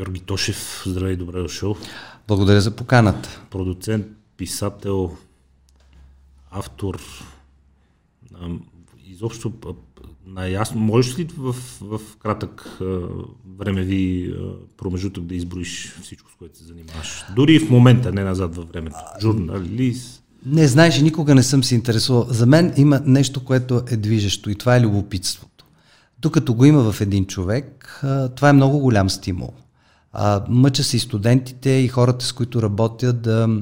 Георги Тошев, здравей, добре дошъл. Благодаря за поканата. Продуцент, писател, автор. Изобщо, наясно, можеш ли в кратък времеви промежутък да изброиш всичко, с което се занимаваш? Дори в момента, не назад във времето. Журналист. Не, знаеш, никога не съм се интересувал. За мен има нещо, което е движещо, и това е любопитството. Докато го има в един човек, това е много голям стимул. Мъча се и студентите, и хората, с които работя, да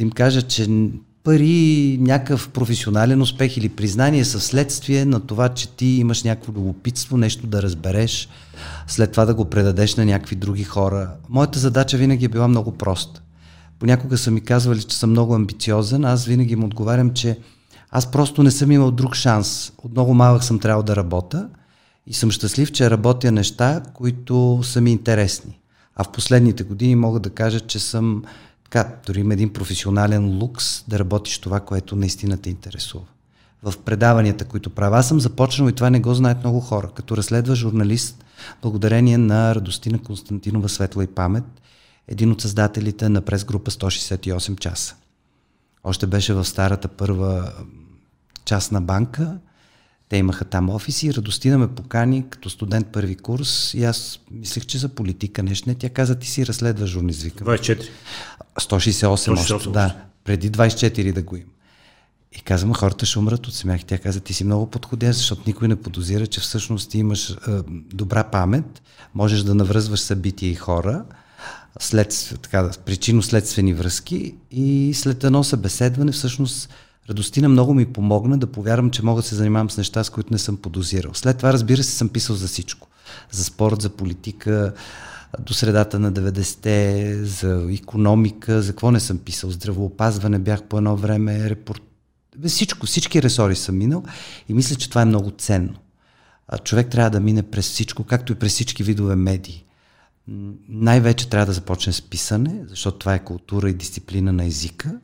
им кажа, че пари, някакъв професионален успех или признание са следствие на това, че ти имаш някакво любопитство, нещо да разбереш, след това да го предадеш на някакви други хора. Моята задача винаги е била много проста. Понякога са ми казвали, че съм много амбициозен, аз винаги им отговарям, че аз просто не съм имал друг шанс. От много малък съм трябвало да работя и съм щастлив, че работя неща, които са ми интересни. А в последните години мога да кажа, че съм дори има един професионален лукс да работиш това, което наистина те интересува. В предаванията, които правя, аз съм започнал и това не го знаят много хора. Като разследва журналист, благодарение на Радостина Константинова, светла и памет, един от създателите на прес-група 168 часа. Още беше в старата първа частна банка, те имаха там офиси, Радостина ме покани като студент първи курс и аз мислех, че за политика нещо не. Тя каза, ти си разследва журналист. 24. 168 още, да. Преди 24 да го има. И казвам, хората ще умрат от смях. Тя каза, ти си много подходящ, защото никой не подозира, че всъщност ти имаш добра памет, можеш да навръзваш събития и хора, причинно-следствени връзки, и след едно събеседване всъщност Радостина много ми помогна да повярвам, че мога да се занимавам с неща, с които не съм подозирал. След това, разбира се, съм писал за всичко. За спорт, за политика, до средата на 90-те, за икономика, за какво не съм писал. Здравоопазване бях по едно време, всичко, всички ресори съм минал и мисля, че това е много ценно. Човек трябва да мине през всичко, както и през всички видове медии. Най-вече трябва да започне с писане, защото това е култура и дисциплина на езика.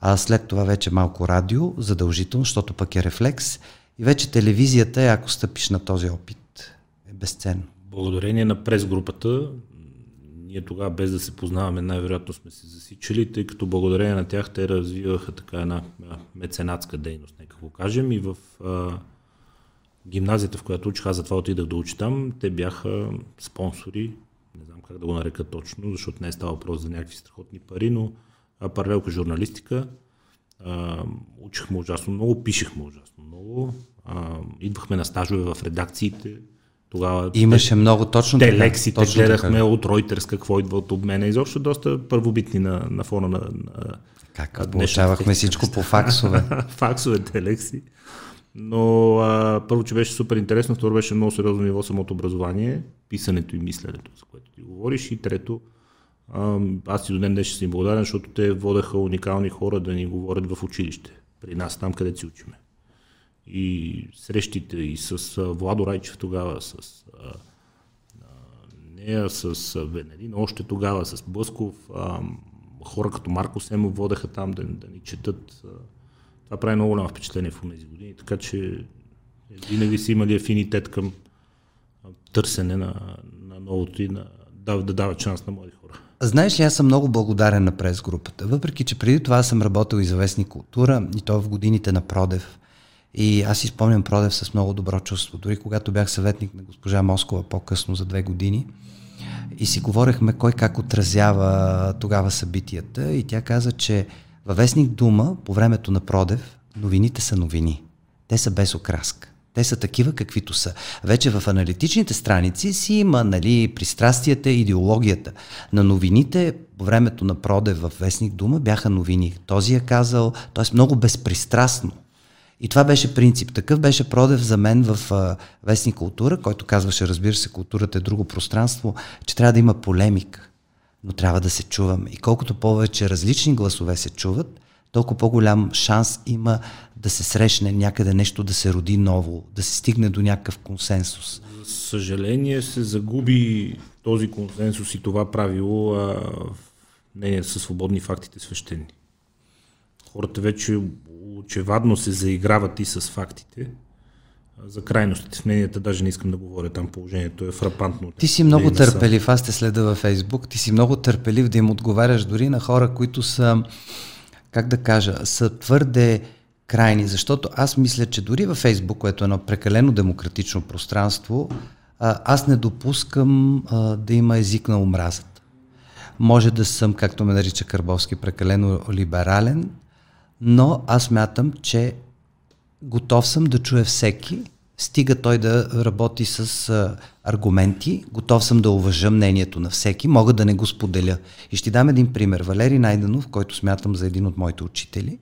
А след това вече малко радио, задължително, защото пък е рефлекс. И вече телевизията, ако стъпиш на този опит, е безценно. Благодарение на прес-групата, ние тогава, без да се познаваме, най-вероятно сме се засичали, тъй като благодарение на тях те развиваха така една меценатска дейност, нека го кажем. И в гимназията, в която учих, аз затова отидах да уча там, те бяха спонсори, не знам как да го нарека точно, защото не е става въпрос за някакви страхотни пари, но паралелка журналистика, учихме ужасно много, пишехме ужасно много, идвахме на стажове в редакциите, тогава имаше много точно те лексите, точно гледахме така от Ройтерска, какво идва от обмена, изобщо доста първобитни на фона на как получавахме всичко по факсове. Факсовете лекси. Но първо, че беше супер интересно, второ беше много сериозно ниво самото образование, писането и мисленето, за което ти говориш, и трето, аз и до ден днес ще съм благодарен, защото те водеха уникални хора да ни говорят в училище, при нас, там където си учиме. И срещите и с Владо Райчев тогава, с нея, с Венелин, още тогава, с Блъсков, хора като Марко Семо водеха там да ни четат. Това прави много голямо впечатление в тези години, така че винаги си имали афинитет към търсене на новото и да дават шанс на млади хора. Знаеш ли, аз съм много благодарен на прес-групата, въпреки че преди това съм работил и за Вестник Култура, и то в годините на Продев. И аз си спомням Продев с много добро чувство, дори когато бях съветник на госпожа Москова по-късно за 2 години. И си говорехме кой как отразява тогава събитията, и тя каза, че във Вестник Дума, по времето на Продев, новините са новини. Те са без окраска. Те са такива, каквито са. Вече в аналитичните страници си има пристрастията, идеологията. На новините по времето на Продев във Вестник Дума бяха новини. Този е казал, т.е. много безпристрастно. И това беше принцип. Такъв беше Продев за мен в Вестник Култура, който казваше, разбира се, културата е друго пространство, че трябва да има полемика, но трябва да се чуваме. И колкото повече различни гласове се чуват, толкова по-голям шанс има да се срещне някъде нещо, да се роди ново, да се стигне до някакъв консенсус. За съжаление се загуби този консенсус и това правило със свободни фактите свещени. Хората вече очевадно се заиграват и с фактите, За крайностите в мненията даже не искам да говоря, там положението е фрапантно. Ти си много търпелив, аз те следа във Фейсбук, ти си много търпелив да им отговаряш дори на хора, които са, как да кажа, са твърде крайни, защото аз мисля, че дори във Фейсбук, което е едно прекалено демократично пространство, аз не допускам да има език на омразата. Може да съм, както ме нарича Карбовски, прекалено либерален, но аз мятам, че готов съм да чуя всеки, стига той да работи с аргументи, готов съм да уважа мнението на всеки, мога да не го споделя. И ще дам един пример. Валери Найденов, който смятам за един от моите учители,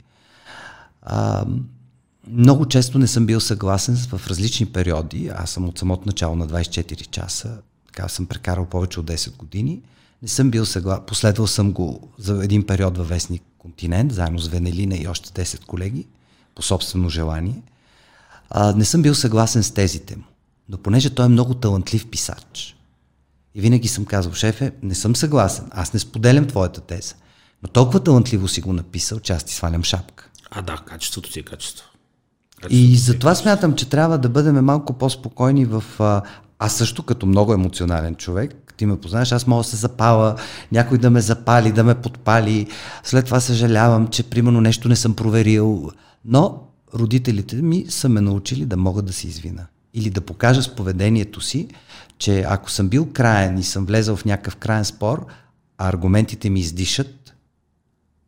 много често не съм бил съгласен в различни периоди, аз съм от самото начало на 24 часа, така съм прекарал повече от 10 години, не съм бил съгласен, последвал съм го за един период във Вестник Континент, заедно с Венелина и още 10 колеги, по собствено желание, не съм бил съгласен с тезите му. Но понеже той е много талантлив писач и винаги съм казал, шефе, не съм съгласен, аз не споделям твоята теза, но толкова талантливо си го написал, че аз ти свалям шапка. А да, качеството си е качество. И затова смятам, че трябва да бъдем малко по-спокойни в... Аз също като много емоционален човек, ти ме познаваш, аз мога да се запала, някой да ме запали, да ме подпали, след това съжалявам, че примерно нещо не съм проверил, но родителите ми са ме научили да мога да се извина или да покажа с поведението си, че ако съм бил краен и съм влезал в някакъв краен спор, а аргументите ми издишат,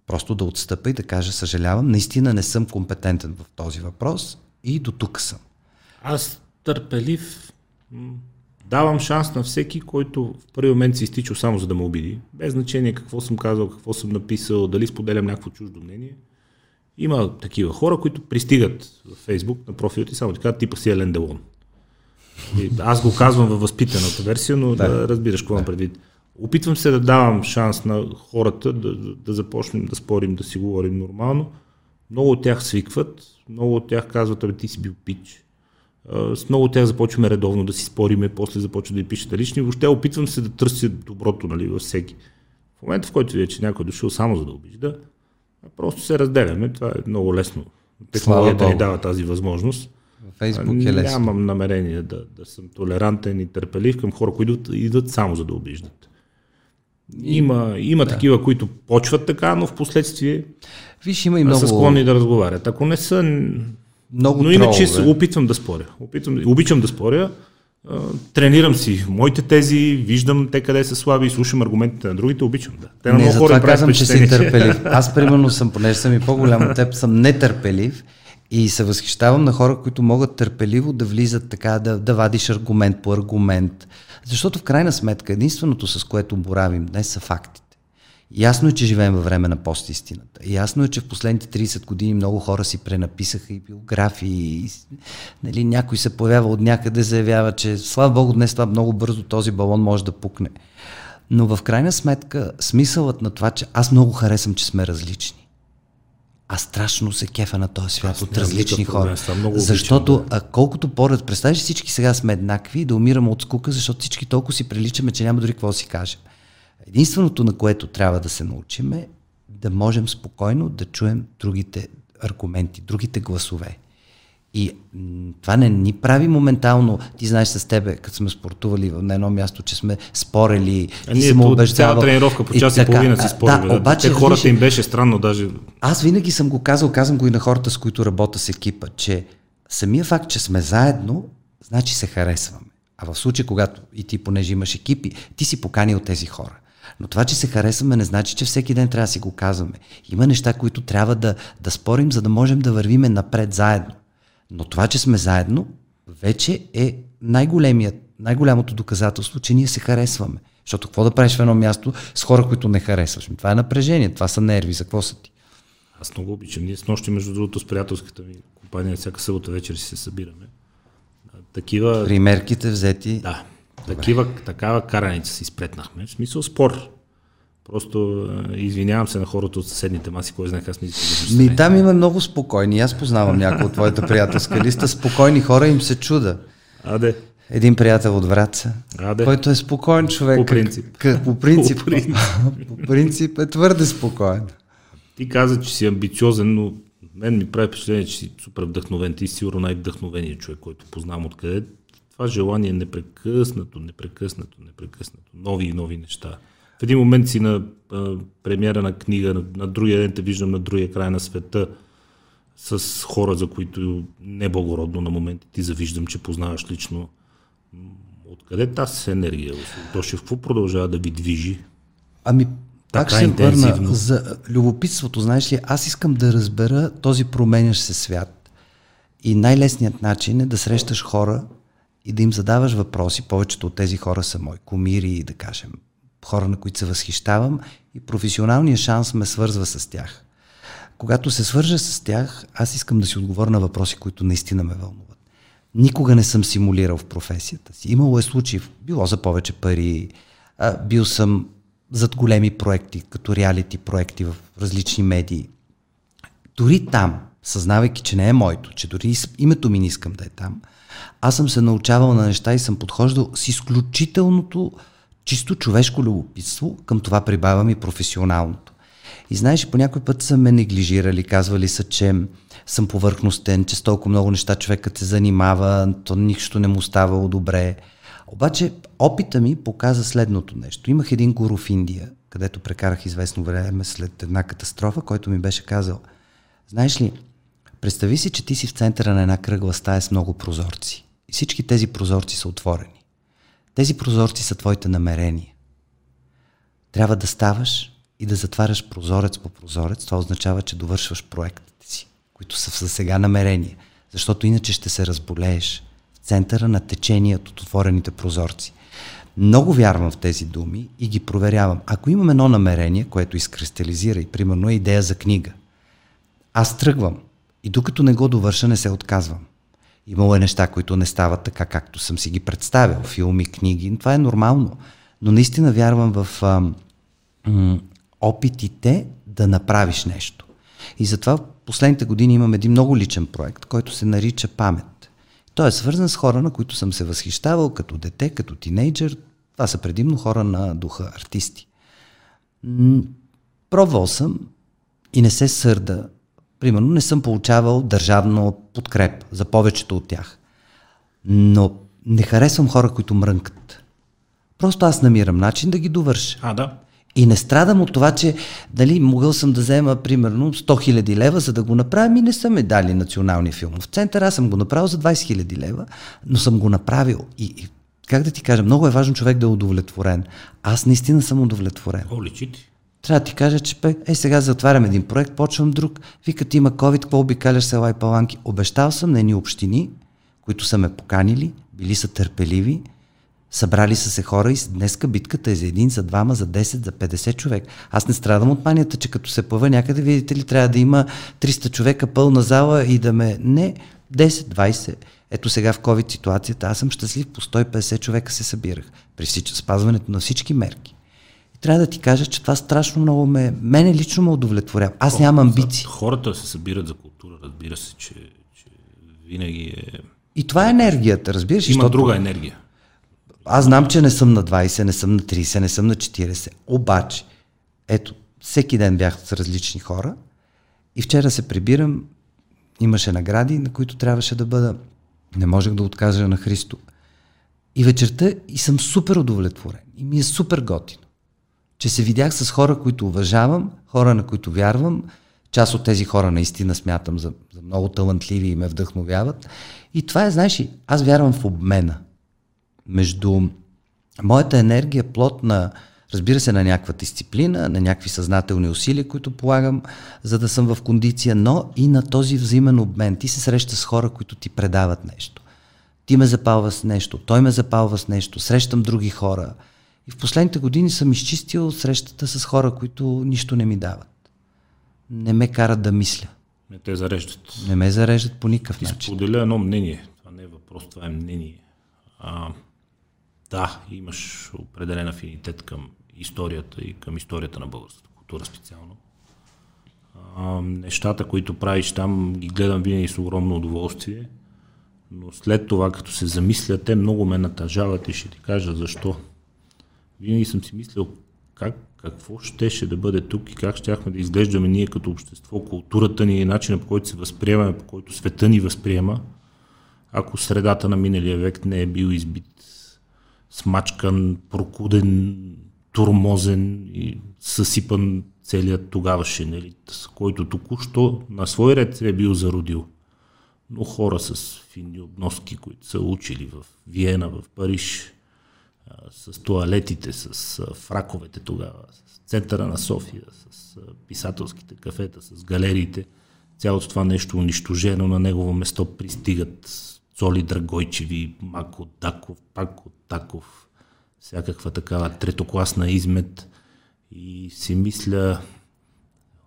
просто да отстъпя и да кажа съжалявам, наистина не съм компетентен в този въпрос и до тук съм. Аз търпелив, давам шанс на всеки, който в първи момент се изтичал само за да ме обиди, без значение какво съм казал, какво съм написал, дали споделям някакво чуждо мнение. Има такива хора, които пристигат в Фейсбук на профилите и само ти казват типа си Елен Делон. И аз го казвам във възпитаната версия, но да разбираш какво имам предвид. Опитвам се да давам шанс на хората да започнем да спорим, да си говорим нормално. Много от тях свикват, много от тях казват, абе ти си бил пич. С много от тях започваме редовно да си спориме, после започва да ѝ пишете лични. Въобще опитвам се да търся доброто, нали, във всеки. В момента, в който видя, че някой е дошъл само за да обижда, просто се разделяме. Това е много лесно. Технологията ни дава тази възможност. Фейсбук е лесно. Нямам намерение да съм толерантен и търпелив към хора, които идват само за да обиждат. Има такива, които почват така, но в последствие много... са склонни да разговарят. Ако не са... Много но иначе опитвам да споря. Обичам да споря. Тренирам си моите тези, виждам те къде са слаби, слушам аргументите на другите, обичам да. Те на много хора им правят впечатление. Казвам, че си търпелив. Аз примерно съм, понеже съм и по-голям от теб, съм нетърпелив и се възхищавам на хора, които могат търпеливо да влизат така, да вадиш аргумент по аргумент. Защото в крайна сметка единственото, с което боравим днес, са фактите. Ясно е, че живеем във време на постистината. Ясно е, че в последните 30 години много хора си пренаписаха и биографии. И, нали, някой се появява от някъде, заявява, че слава Богу, днес това много бързо този балон може да пукне. Но в крайна сметка смисълът на това, че аз много харесвам, че сме различни. Аз страшно се кефа на този свят от различни хора. Защото колкото по-ред, представиш, всички сега сме еднакви и да умираме от скука, защото всички толкова си приличаме, че няма дори какво си кажем. Единственото, на което трябва да се научим, е да можем спокойно да чуем другите аргументи, другите гласове. И това не ни прави моментално. Ти знаеш, с тебе, като сме спортували на едно място, че сме спорили, ти си му убеждавал. Цяла тренировка по час и половина си спорили. Да, обаче, хората им беше странно даже. Аз винаги съм го казал, казвам го и на хората, с които работя с екипа, че самия факт, че сме заедно, значи се харесваме. А в случай, когато и ти, понеже имаш екипи, ти си поканил тези хора. Но това, че се харесваме, не значи, че всеки ден трябва да си го казваме. Има неща, които трябва да спорим, за да можем да вървиме напред заедно. Но това, че сме заедно, вече е най-голямото доказателство, че ние се харесваме. Защото какво да правиш в едно място с хора, които не харесваш? Това е напрежение, това са нерви, за какво са ти? Аз много обичам. Ние с нощи, между другото, с приятелската ми компания, всяка събота вечер си се събираме. Такива... Примерките взети... Да. Такава караница си спретнахме. В смисъл спор. Просто извинявам се на хората от съседните маси, кой знае как смисъл. Там има много спокойни. Аз познавам някои от твоята приятелска листа. Спокойни хора, им се чуда. Аде. Един приятел от Враца, който е спокоен човек. По принцип. По принцип е твърде спокоен. Ти каза, че си амбициозен, но Мен ми прави впечатление, че си супер вдъхновен. Ти си сигурно най-вдъхновеният човек, който познавам откъде. Това желание непрекъснато. Нови и нови неща. В един момент си на премиера на книга, на другия ден те виждам на другия край на света с хора, за които неблагородно на моменти ти завиждам, че познаваш лично. Откъде тази енергия? Тошев, какво продължава да ви движи? Ами, пак ще върна за любопитството. Знаеш ли, аз искам да разбера този променящ се свят. И най-лесният начин е да срещаш хора и да им задаваш въпроси. Повечето от тези хора са мои кумири, да кажем, хора, на които се възхищавам, и професионалният шанс ме свързва с тях. Когато се свържа с тях, аз искам да си отговоря на въпроси, които наистина ме вълнуват. Никога не съм симулирал в професията си. Имало е случаи, било за повече пари, бил съм зад големи проекти, като реалити проекти в различни медии. Дори там, съзнавайки, че не е моето, че дори името ми не искам да е там, аз съм се научавал на неща и съм подхождал с изключителното чисто човешко любопитство, към това прибавям и професионалното. И знаеш, по някой път са ме неглижирали, казвали са, че съм повърхностен, че с толкова много неща човекът се занимава, то нищо не му ставало добре. Обаче опита ми показа следното нещо. Имах един гуру в Индия, където прекарах известно време след една катастрофа, който ми беше казал: знаеш ли, представи си, че ти си в центъра на една кръгла стая с много прозорци. И всички тези прозорци са отворени. Тези прозорци са твоите намерения. Трябва да ставаш и да затваряш прозорец по прозорец. Това означава, че довършваш проектите си, които са за сега намерения. Защото иначе ще се разболееш в центъра на течението от отворените прозорци. Много вярвам в тези думи и ги проверявам. Ако имам едно намерение, което изкристализира и примерно е идея за книга, аз тръгвам и докато не го довърша, не се отказвам. Имало е неща, които не стават така, както съм си ги представил. Филми, книги. Това е нормално. Но наистина вярвам в опитите да направиш нещо. И затова в последните години имам един много личен проект, който се нарича Памет. Той е свързан с хора, на които съм се възхищавал като дете, като тинейджър. Това са предимно хора на духа, артисти. Пробвал съм и не се сърда. Примерно не съм получавал държавна подкрепа за повечето от тях. Но не харесвам хора, които мрънкат. Просто аз намирам начин да ги довърша. И не страдам от това, че дали могъл съм да взема примерно 100 000 лева, за да го направя, и не съм дали националния филмов център. Аз съм го направил за 20 000 лева, но съм го направил. И как да ти кажа, много е важно човек да е удовлетворен. Аз наистина съм удовлетворен. Личи ти. Трябва да ти кажа, че сега затварям един проект, почвам друг. Викат, има COVID, какво обикаляш села и паланки? Обещал съм на едни общини, които са ме поканили, били са търпеливи, събрали са се хора и днеска битката е за един, за двама, за 10, за 50 човек. Аз не страдам от манията, че като се плъва някъде, видите ли, трябва да има 300 човека пълна зала и да ме... Не, 10, 20. Ето сега в COVID ситуацията аз съм щастлив, по 150 човека се събирах. При спазването на всички мерки. Трябва да ти кажа, че това страшно много мене лично ме удовлетворява. Аз нямам амбиции. Хората се събират за култура, разбира се, че винаги е... И това е енергията, разбираш? Има друга енергия. Аз знам, че не съм на 20, не съм на 30, не съм на 40. Обаче, ето, всеки ден бях с различни хора и вчера се прибирам, имаше награди, на които трябваше да бъда. Не можех да откажа на Христо. И вечерта и съм супер удовлетворен. И ми е супер готино, че се видях с хора, които уважавам, хора, на които вярвам. Част от тези хора наистина смятам за много талантливи и ме вдъхновяват. И това е, знаеш, аз вярвам в обмена. Между моята енергия, плод на, разбира се, на някаква дисциплина, на някакви съзнателни усилия, които полагам, за да съм в кондиция, но и на този взаимен обмен. Ти се срещаш с хора, които ти предават нещо. Ти ме запалва с нещо, той ме запалва с нещо, срещам други хора. И в последните години съм изчистил срещата с хора, които нищо не ми дават. Не ме карат да мисля. Не те зареждат. Не ме зареждат по никакъв начин. Ти споделя едно мнение. Това не е въпрос, това е мнение. Да, имаш определен афинитет към историята и към историята на българската култура специално. Нещата, които правиш там, ги гледам винаги с огромно удоволствие. Но след това, като се замисля, те много ме натъжават и ще ти кажа защо. Винаги съм си мислил какво щеше да бъде тук и как щяхме да изглеждаме ние като общество, културата ни и начинът, по който се възприемаме, по който света ни възприема, ако средата на миналия век не е бил избит, смачкан, прокуден, турмозен и съсипан целият тогавашен елит, който току-що на свой ред се е бил зародил. Но хора с финни обноски, които са учили в Виена, в Париж, с тоалетите, с фраковете тогава, с центъра на София, с писателските кафета, с галериите, цялото това нещо унищожено, на негово место пристигат Цоли Драгойчеви, Мако Даков, Пако Таков, всякаква такава третокласна измет. И си мисля,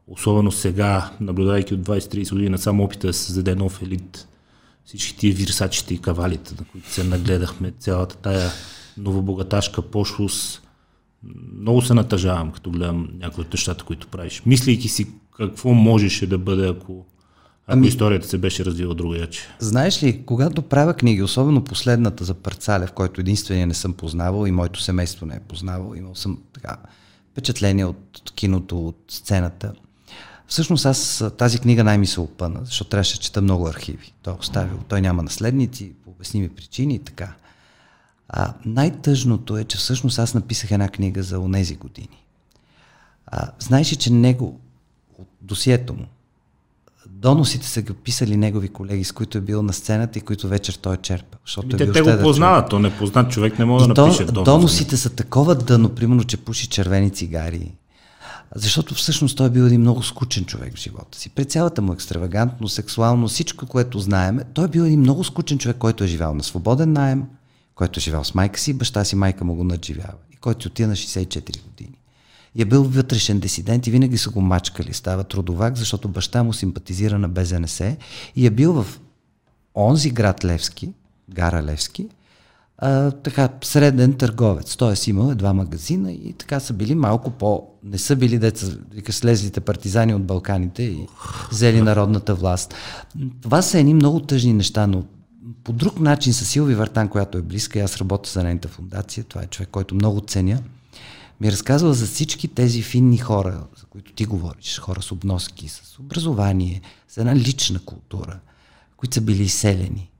особено сега, наблюдайки от 20-30 години, само опита да се създаде нов елит, всички тия вирсачите и кавалите, на които се нагледахме, цялата тая новобогаташка пошлост, много се натъжавам, като гледам някои от нещата, които правиш. Мислейки си какво можеше да бъде, ако историята се беше развила другояче. Знаеш ли, когато правя книги, особено последната за Пърцалев, който единствено не съм познавал и моето семейство не е познавал, имал съм така впечатление от киното, от сцената. Всъщност аз тази книга най-ми се опъна, защото трябваше да чета много архиви. Той оставил, той няма наследници, по обясними причини и така. Най-тъжното е, че всъщност аз написах една книга за онези години. Знаеше, че него, от досието му, доносите са ги писали негови колеги, с които е бил на сцената и които вечер той е черпал. Те го познават, то непознат човек не може да напише донос. Доносите са такова дъно, примерно, че пуши червени цигари. Защото всъщност той е бил един много скучен човек в живота си. При цялата му екстравагантно, сексуално, всичко, което знаем, той е бил един много скучен човек, който е живял на свободен наем, който е живял с майка си, баща си майка му го надживява и който отива на 64 години. И е бил вътрешен дисидент и винаги са го мачкали, става трудовак, защото баща му симпатизира на БЗНС и е бил в онзи град Левски, гара Левски, така среден търговец, т.е. имал два магазина и така са били малко по... Не са били деца, слезлите партизани от Балканите и взели народната власт. Това са едни много тъжни неща, но по друг начин с Силви Вартан, която е близка, аз работя за нейната фундация, това е човек, който много ценя, ми е разказвала за всички тези финни хора, за които ти говориш, хора с обноски, с образование, с една лична култура, които са били изселени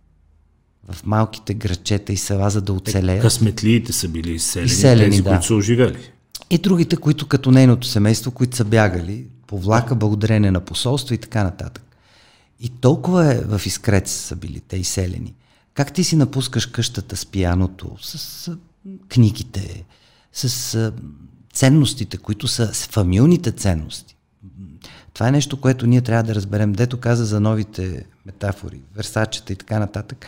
в малките грачета и села, за да оцелеят. Късметлиите са били изселени, тези, да, които са оживели. И другите, които като нейното семейство, които са бягали по влака, благодарение на посолство и така нататък. И толкова е в Искрец са били те изселени. Как ти си напускаш къщата с пияното, с книгите, с ценностите, които са с фамилните ценности. Това е нещо, което ние трябва да разберем. Дето каза за новите метафори, версачета и така нататък.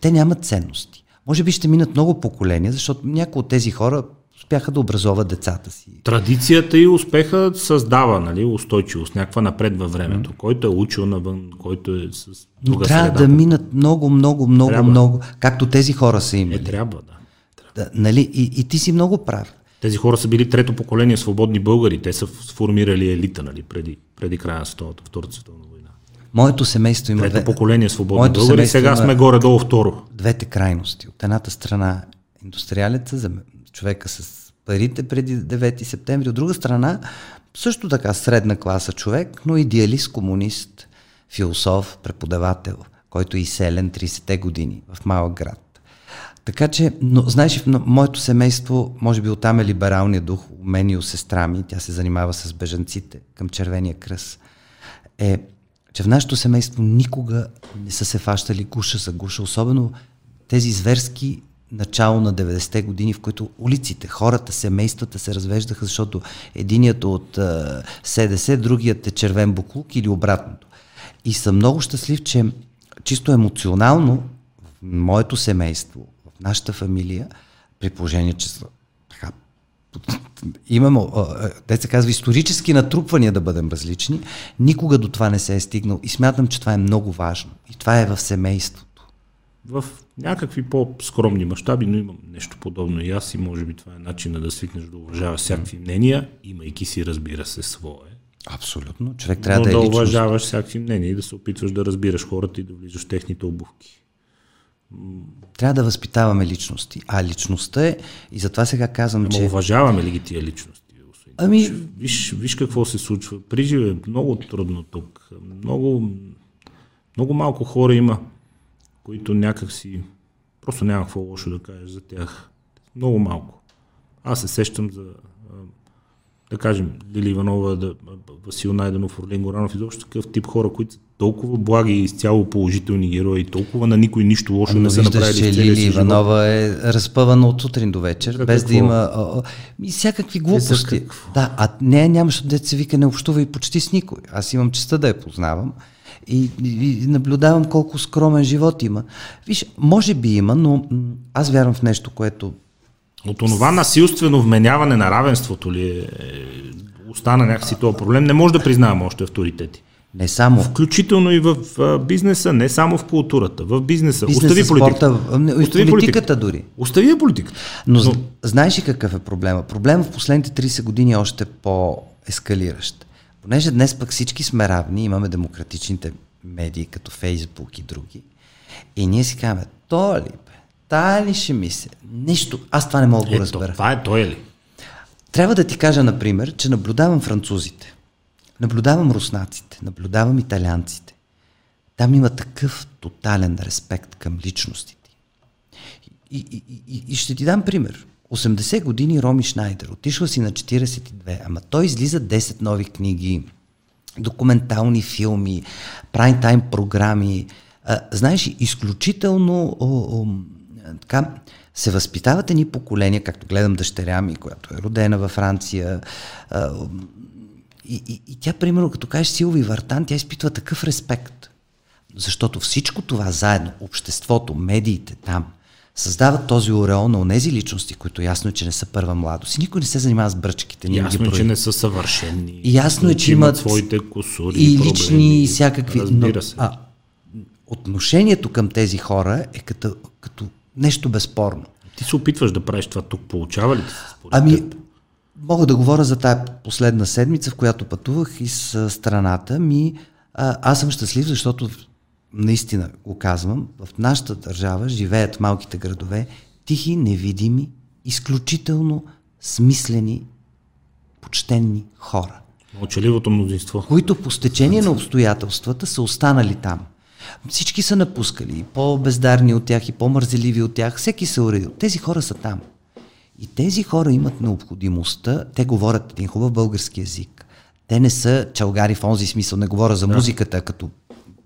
Те нямат ценности. Може би ще минат много поколения, защото някои от тези хора успяха да образоват децата си. Традицията и успеха създава, нали, устойчивост, някаква напред във времето. Който е учил навън, който е с друга среда. Трябва да минат много, както тези хора са имали. Трябва. Нали? И ти си много прав. Тези хора са били трето поколение свободни българи. Те са сформирали елита, нали, преди края на Втората световна война. Моето семейство има... Трето поколение свободни българи. Сега сме горе-долу второ. Двете крайности. От едната страна индустриалеца, човека с парите преди 9 септември. От друга страна, също така средна класа човек, но идеалист, комунист, философ, преподавател, който е изселен 30-те години в малък град. Така че, но, знаеш, моето семейство, може би оттам е либералният дух, у мен и у сестра ми, тя се занимава с бежанците към Червения кръст, е, че в нашето семейство никога не са се фащали гуша за гуша, особено тези зверски начало на 90-те години, в които улиците, хората, семействата се развеждаха, защото единият от СДС, другият е червен буклук или обратното. И съм много щастлив, че чисто емоционално в моето семейство, в нашата фамилия, при положение, че така, имаме, деца казва, исторически натрупвания да бъдем различни, никога до това не се е стигнал и смятам, че това е много важно. И това е в семейството. В някакви по-скромни мащаби, но имам нещо подобно и аз и може би това е начинът да свикнеш да уважаваш всякакви мнения, имайки си, разбира се, свое. Абсолютно. Човек трябва да е личност. Да уважаваш всякакви мнения и да се опитваш да разбираш хората и да влизаш в техните обувки. Трябва да възпитаваме личности, а личността е, и затова сега казвам, че... Уважаваме ли ги тия личности? Ами... Виж какво се случва. Приживе е много трудно тук. Много малко хора има, които някак си... Просто няма какво лошо да кажеш за тях. Много малко. Аз се сещам за... Да кажем, Лили Иванова, Васил Найденов, Орлин Горанов, изобщо такъв тип хора, които са толкова благи и изцяло положителни герои, толкова на никой нищо лошо не са направили. Виждаш, че Лили Иванова е разпъвана от сутрин до вечер, без какво? Да има и всякакви глупости. Да, а не, нямаше да се вика, не общува и почти с никой. Аз имам честта да я познавам и наблюдавам колко скромен живот има. Виж, може би има, но аз вярвам в нещо, което от онова насилствено вменяване на равенството ли е, остана някакси този проблем, не може да признавам още авторитети. Не само. Включително и в бизнеса, не само в културата, в бизнеса. Бизнеса, остави спорта, политиката дори. Остави политиката. Но знаеш ли какъв е проблема? Проблема в последните 30 години е още по-ескалиращ. Понеже днес пък всички сме равни, имаме демократичните медии, като Фейсбук и други, и ние си казваме, то ли тая ли ще мисля? Нищо. Аз това не мога да го разбера. Това е той ли? Трябва да ти кажа, например, че наблюдавам французите, наблюдавам руснаците, наблюдавам италианците. Там има такъв тотален респект към личностите. И ще ти дам пример. 80 години Роми Шнайдер, отишла си на 42, ама той излиза 10 нови книги, документални филми, прайм-тайм програми. Знаеш, изключително... Така се възпитават едни поколения, както гледам дъщеря ми, която е родена във Франция. И тя, примерно, като кажеш Силви Вартан, тя изпитва такъв респект. Защото всичко това заедно, обществото, медиите там, създават този ореол на онези личности, които ясно е, че не са първа младост. И никой не се занимава с бръчките. Ясно е, че не са съвършени. Ясно е, че имат своите косури и проблеми, лични и всякакви... Разбира се. Отношението към тези хора е като нещо безспорно. Ти се опитваш да правиш това тук, получава ли ти се според теб? Мога да говоря за тая последна седмица, в която пътувах из страната ми. Аз съм щастлив, защото наистина го казвам, в нашата държава живеят малките градове тихи, невидими, изключително смислени, почтенни хора. Мълчаливото мнозинство. Които по стечение на обстоятелствата са останали там. Всички са напускали, и по-бездарни от тях, и по-мързеливи от тях, всеки се уредил. Тези хора са там. И тези хора имат необходимостта, те говорят един хубав български язик. Те не са чалгари в онзи смисъл, не говоря за музиката, като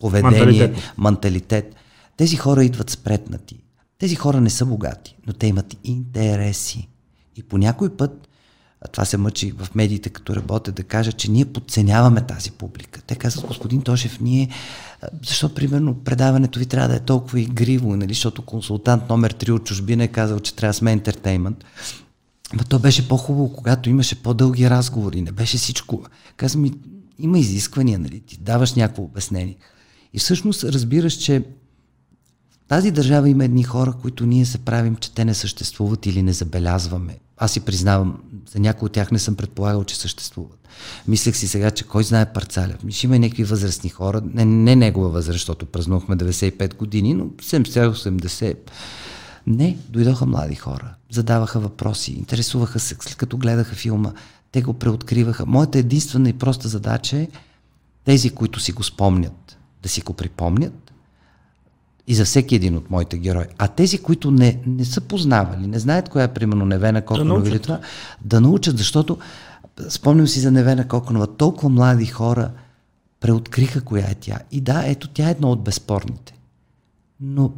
поведение, менталитет. Тези хора идват спретнати. Тези хора не са богати, но те имат интереси. И по някой път, това се мъчи в медиите, като работят, да кажа, че ние подценяваме тази публика. Те казват, господин Тошев, ние... Защо, примерно, предаването ви трябва да е толкова игриво, нали? Защото консултант номер 3 от чужбина е казал, че трябва да сме ентертеймент. Но то беше по-хубаво, когато имаше по-дълги разговори, не беше всичко. Казвам, има изисквания, нали? Ти даваш някакво обяснение. И всъщност разбираш, че в тази държава има едни хора, които ние се правим, че те не съществуват или не забелязваме. Аз си признавам, за някои от тях не съм предполагал, че съществуват. Мислех си сега, че кой знае Пърцалев. Ще има някакви възрастни хора, не негова възраст, защото празнувахме 95 години, но 70-80. Не, дойдоха млади хора, задаваха въпроси, интересуваха се, след като гледаха филма, те го преоткриваха. Моята единствена и проста задача е тези, които си го спомнят, да си го припомнят, и за всеки един от моите герои. А тези, които не са познавали, не знаят коя е, примерно, Невена Коканова или това, да научат, защото спомням си за Невена Коканова, толкова млади хора преоткриха коя е тя. И да, ето, тя е едно от безспорните. Но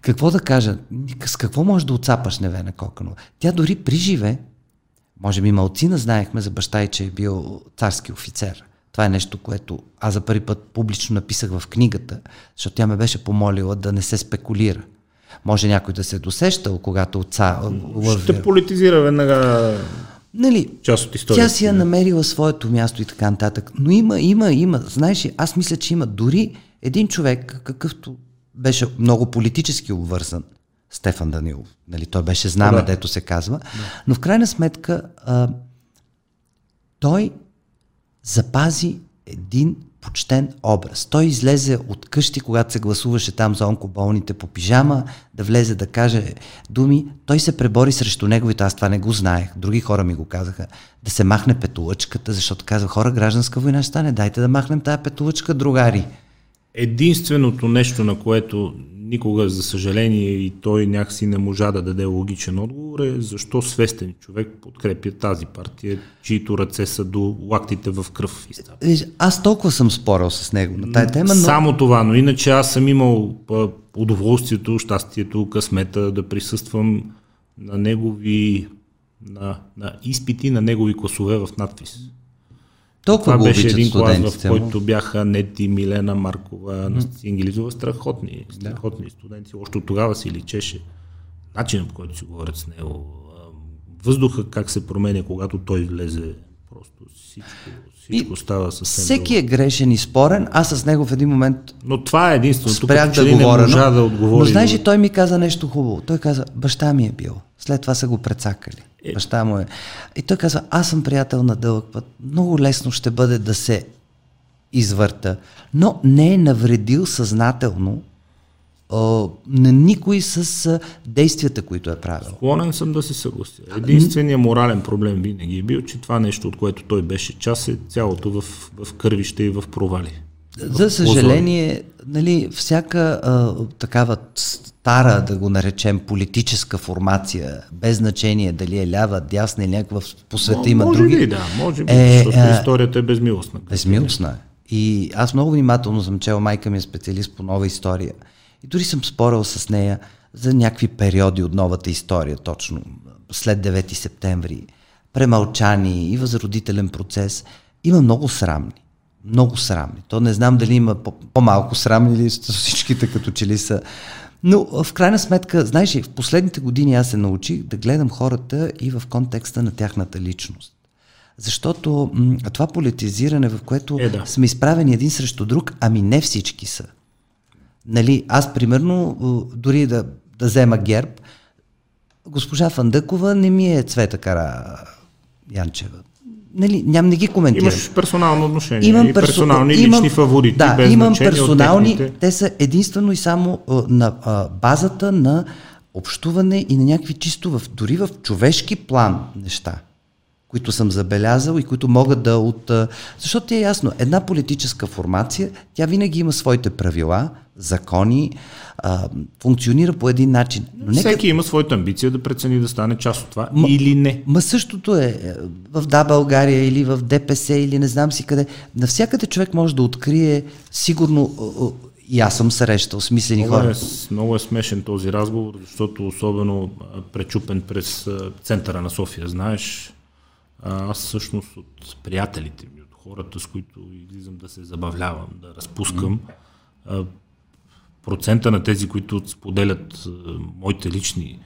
какво да кажа? С какво можеш да отцапаш Невена Коканова? Тя дори приживе, може би малцина знаехме за баща и, че е бил царски офицер. Това е нещо, което аз за първи път публично написах в книгата, защото тя ме беше помолила да не се спекулира. Може някой да се е досещал, когато отца... Ще политизира веднага, нали, част от историята. Тя си е намерила своето място и така нататък. Но има. Знаеш, аз мисля, че има дори един човек, какъвто беше много политически обвързан, Стефан Данилов. Нали, той беше знаме, дето се казва. Да. Но в крайна сметка той запази един почтен образ. Той излезе от къщи, когато се гласуваше там за онкоболните по пижама, да влезе да каже думи. Той се пребори срещу неговите, аз това не го знаех, други хора ми го казаха, да се махне петолъчката, защото казва, хора, гражданска война ще стане, дайте да махнем тая петолъчка, другари. Единственото нещо, на което никога, за съжаление, и той някакси не можа да даде логичен отговор е защо свестен човек подкрепя тази партия, чието ръце са до лактите в кръв. Аз толкова съм спорил с него на тая тема. Но... Само това, но иначе аз съм имал удоволствието, щастието, късмета да присъствам на негови на изпити, на негови класове в надпис. Това беше един клас, в който бяха Нети, Милена, Маркова, Настина Ингелизова, страхотни студенти. Още от тогава си личеше начинът, по който си говорят с него. Въздуха как се променя, когато той влезе. Просто всичко става съвсем. Всеки е грешен и спорен, аз с него в един момент. Но това е единственото, което не можа да отговори. Но знаеш, той ми каза нещо хубаво. Той каза, баща ми е бил. След това са го прецакали. Баща му е. И той казва, аз съм приятел на дълъг път. Много лесно ще бъде да се извърта. Но не е навредил съзнателно на никой с действията, които е правил. Склонен съм да се съглася. Единственият морален проблем винаги е бил, че това нещо, от което той беше част, е цялото в кървище и в провали. За съжаление, нали, всяка такава стара, да го наречем, политическа формация, без значение дали е лява, дясна или някаква по света има може други. Може би, защото историята е безмилостна. Безмилостна е. И аз много внимателно съм чел, майка ми е специалист по нова история. И дори съм спорил с нея за някакви периоди от новата история, точно след 9 септември, премълчани и възродителен процес. Има много срамни. Много срамни. То не знам дали има по-малко срамни или всичките като че ли са. Но в крайна сметка, знаеш, в последните години аз се научих да гледам хората и в контекста на тяхната личност. Защото това политизиране, в което сме изправени един срещу друг, ами не всички са. Нали, аз примерно, дори да взема ГЕРБ, госпожа Фандъкова не ми е Цвета Кара Янчева. Нали, не ги коментирам. Имаш персонално отношение. Имам персонални лични фаворити. Да, без имам персонални. Те са единствено и само на базата на общуване и на някакви чисто дори в човешки план неща, които съм забелязал и които могат да Защото ти е ясно, една политическа формация, тя винаги има своите правила, закони, функционира по един начин. Но всеки има своята амбиция да прецени да стане част от това или не. Ма същото е в Да, България или в ДПС или не знам си къде. Навсякъде човек може да открие сигурно... И аз съм срещал смислени хора. Много е смешен този разговор, защото особено пречупен през центъра на София, знаеш... Аз всъщност от приятелите ми, от хората, с които излизам да се забавлявам, да разпускам, процента на тези, които споделят моите лични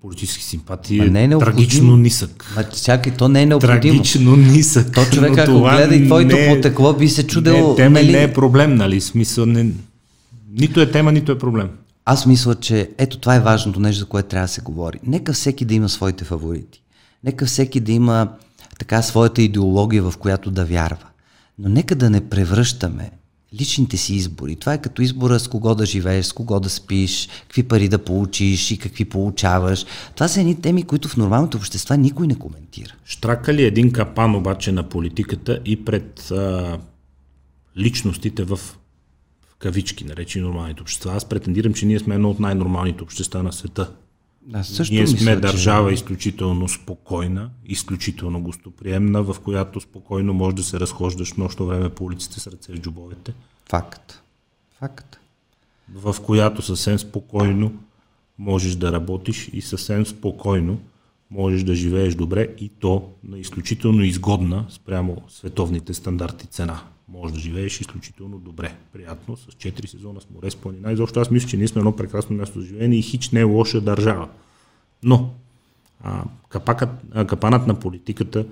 политически симпатии е трагично нисък. Чакай, то не е необходимо. Трагично нисък. То човек, ако гледа и твоето потекло, би се чудел. Не е проблем, нали? Смисъл, нито е тема, нито е проблем. Аз мисля, че ето това е важното нещо, за което трябва да се говори. Нека всеки да има своите фаворити. Нека всеки да има така своята идеология, в която да вярва. Но нека да не превръщаме личните си избори. Това е като избора с кого да живееш, с кого да спиш, какви пари да получиш и какви получаваш. Това са едни теми, които в нормалното общество никой не коментира. Штрака ли един капан обаче на политиката и пред личностите в кавички, наречени нормалните общества? Аз претендирам, че ние сме едно от най-нормалните общества на света. Ние сме държава изключително спокойна, изключително гостоприемна, в която спокойно може да се разхождаш нощно време по улиците с ръце в джобовете. Факт. В която съвсем спокойно можеш да работиш и съвсем спокойно можеш да живееш добре и то на изключително изгодна спрямо световните стандарти цена. Може да живееш изключително добре, приятно, с 4 сезона, с море, с планина. И защо аз мисля, че ние сме едно прекрасно място за живеене и хич не е лоша държава. Но капанът на политиката,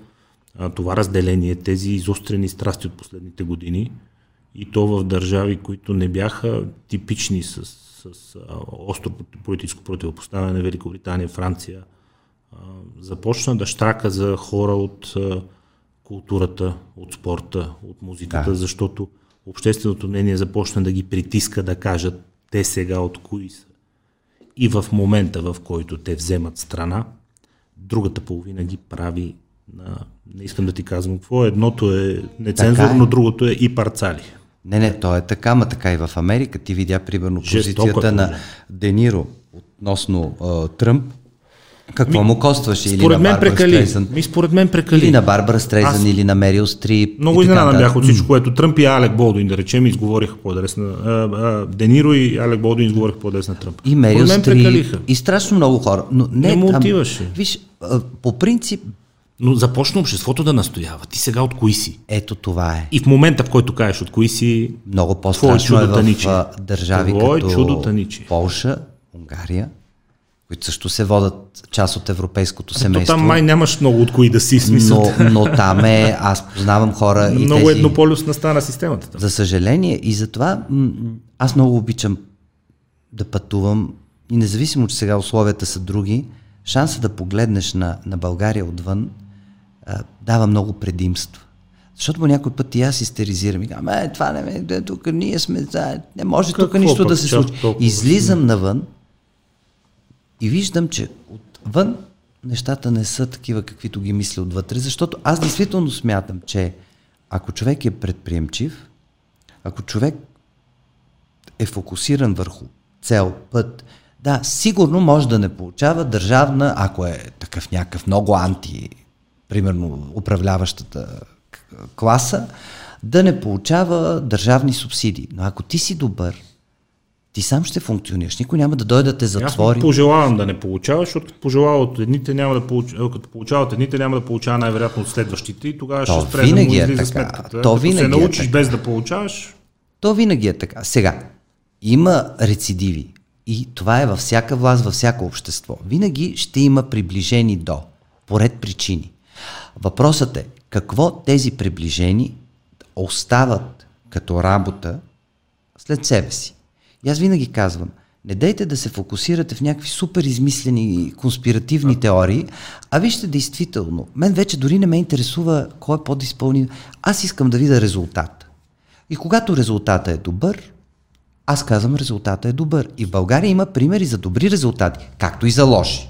това разделение, тези изострени страсти от последните години и то в държави, които не бяха типични с остро политическо противопоставяне, Великобритания, Франция, започна да щрака за хора от културата, от спорта, от музиката, защото общественото мнение започна да ги притиска да кажат те сега от кои са. И в момента, в който те вземат страна, другата половина ги прави на... Не искам да ти казвам какво. Едното е нецензурно, другото е и парцали. Не, то е така, ма така и в Америка. Ти видя, примерно, позицията на Дениро относно Тръмп. Какво му костваше? Или на Барбара Стрейзан? Според мен прекали. Или на Барбара Стрейзан, или на Мерил Стрип. Много изненадан бях от всичко, което Тръмп и Алек Болдуин, да речем, изговориха по адрес на Дениро и Алек Болдуин изговориха по адрес на Тръмп. И Мерил Стрип. И страшно много хора. Но не му отиваше. Виж, по принцип. Но започна обществото да настоява. Ти сега от кои си? Ето това е. И в момента, в който кажеш от кои си, много по-страшно е в държави като Полша, Унгария, които също се водят част от европейското семейство. Там май нямаш много от кои да си, смисъл. Но там е, аз познавам хора и тези... Много еднополюсна стана системата. За съжаление, и затова аз много обичам да пътувам и независимо, че сега условията са други, шанса да погледнеш на България отвън дава много предимства. Защото по някой път и аз истеризирам и казвам, това не ме, тук ние сме, не може тук нищо да се случи. Излизам навън и виждам, че отвън нещата не са такива, каквито ги мисля отвътре, защото аз действително смятам, че ако човек е предприемчив, ако човек е фокусиран върху цел, път, да, сигурно може да не получава държавна, ако е такъв някакъв много анти, примерно управляващата класа, да не получава държавни субсидии. Но ако ти си добър, ти сам ще функционираш. Никой няма да дойде да те затвори. Аз пожелавам да не получаваш, защото като получават едните, няма да получава най-вероятно от следващите и тогава ще спре да му излиза сметката. Като се научиш без да получаваш... То винаги е така. Сега, има рецидиви. И това е във всяка власт, във всяко общество. Винаги ще има приближени до, поред причини. Въпросът е, какво тези приближени остават като работа след себе си? И аз винаги казвам, не дейте да се фокусирате в някакви супер измислени конспиративни теории, а вижте действително, мен вече дори не ме интересува кой е подизпълнен. Аз искам да видя резултата. И когато резултата е добър, аз казвам, резултата е добър. И в България има примери за добри резултати, както и за лоши.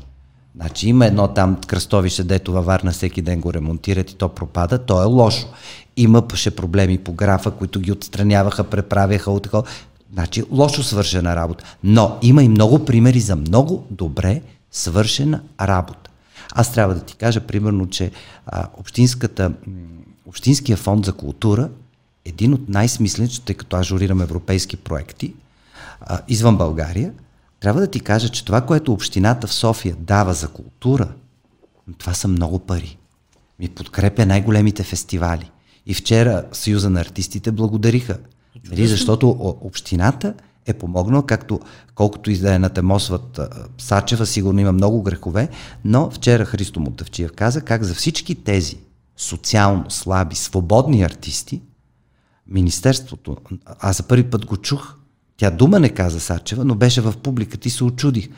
Значи има едно там кръстовище, дето във Варна всеки ден го ремонтират и то пропада, то е лошо. Имаше проблеми по графа, които ги отстраняваха, преправяха от такова. Значи лошо свършена работа. Но има и много примери за много добре свършена работа. Аз трябва да ти кажа, примерно, че Общинския фонд за култура един от най-смислените, тъй като аз журирам европейски проекти извън България, трябва да ти кажа, че това, което общината в София дава за култура, това са много пари. Ми подкрепя най-големите фестивали. И вчера Съюза на артистите благодариха. Защото общината е помогнала, колкото и да я натемосват Сачева, сигурно има много грехове, но вчера Христо Мутавчиев каза как за всички тези социално слаби, свободни артисти Министерството, аз за първи път го чух, тя дума не каза Сачева, но беше в публиката и се очудих.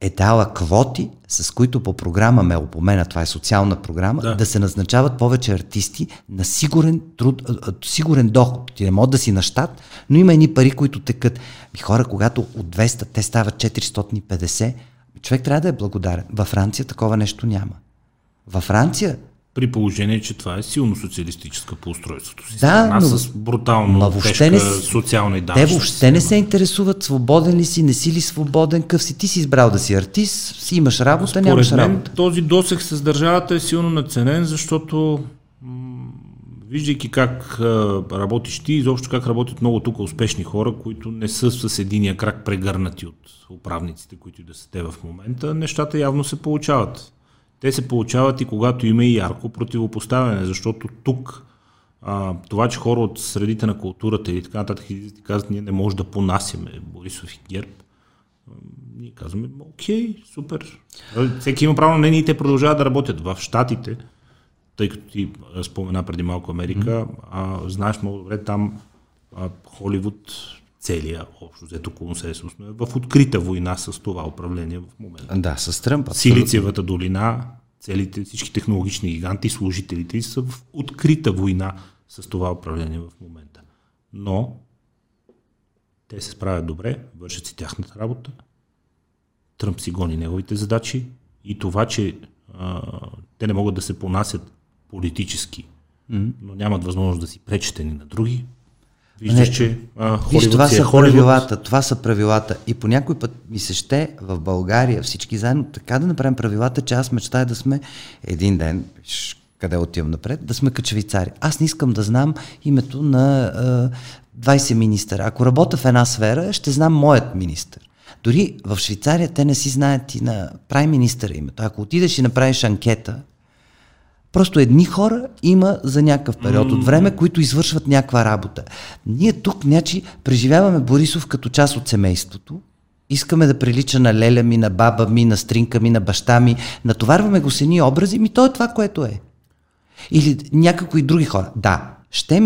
Е дала квоти, с които по програма Мелопомена, това е социална програма, да се назначават повече артисти на сигурен доход. Ти не може да си на щат, но има едни пари, които текат. Хора, когато от 200 те стават 450, човек трябва да е благодарен. Във Франция такова нещо няма. Във Франция при положение, че това е силно социалистическа по устройството си. Да, но с брутално тежка социална и данъчна. Те въобще не се интересуват свободен ли си, не си ли свободен, къв си. Ти си избрал да си артист, си имаш работа, според нямаш мен, работа. Този досег с държавата е силно наценен, защото виждайки как работиш ти, изобщо как работят много тук успешни хора, които не са с единия крак прегърнати от управниците, които да са те в момента, нещата явно се получават. Те се получават и когато има и ярко противопоставяне, защото тук това, че хора от средите на културата и така нататък казват, ние не можем да понасяме Борисов и Герб, ние казваме, окей, супер. Всеки има право на мнение и те продължават да работят. В Щатите, тъй като ти спомена преди малко Америка, знаеш много добре, там Холивуд, целия общо взето консенсусно е в открита война с това управление в момента. Да, с Тръмп. Силициевата долина, всички технологични гиганти, служителите са в открита война с това управление в момента. но те се справят добре, вършат си тяхната работа, Тръмп си гони неговите задачи и това, че те не могат да се понасят политически, но нямат възможност да си пречетени на други. Виждаш, че Холивуд, това са правилата, това са правилата. И по някой път ми се ще в България всички заедно така да направим правилата, че аз мечтая да сме един ден, къде отивам напред, да сме като Швейцария. Аз не искам да знам името на 20 министъра. Ако работя в една сфера, ще знам моят министър. Дори в Швейцария те не си знаят и на прайм министъра името. Ако отидеш и направиш анкета, просто едни хора има за някакъв период от време, които извършват някаква работа. Ние тук някакси преживяваме Борисов като част от семейството. Искаме да прилича на леля ми, на баба ми, на стринка ми, на баща ми. Натоварваме го с едни образи, ми то е това, което е. Или някакви други хора. Да, ще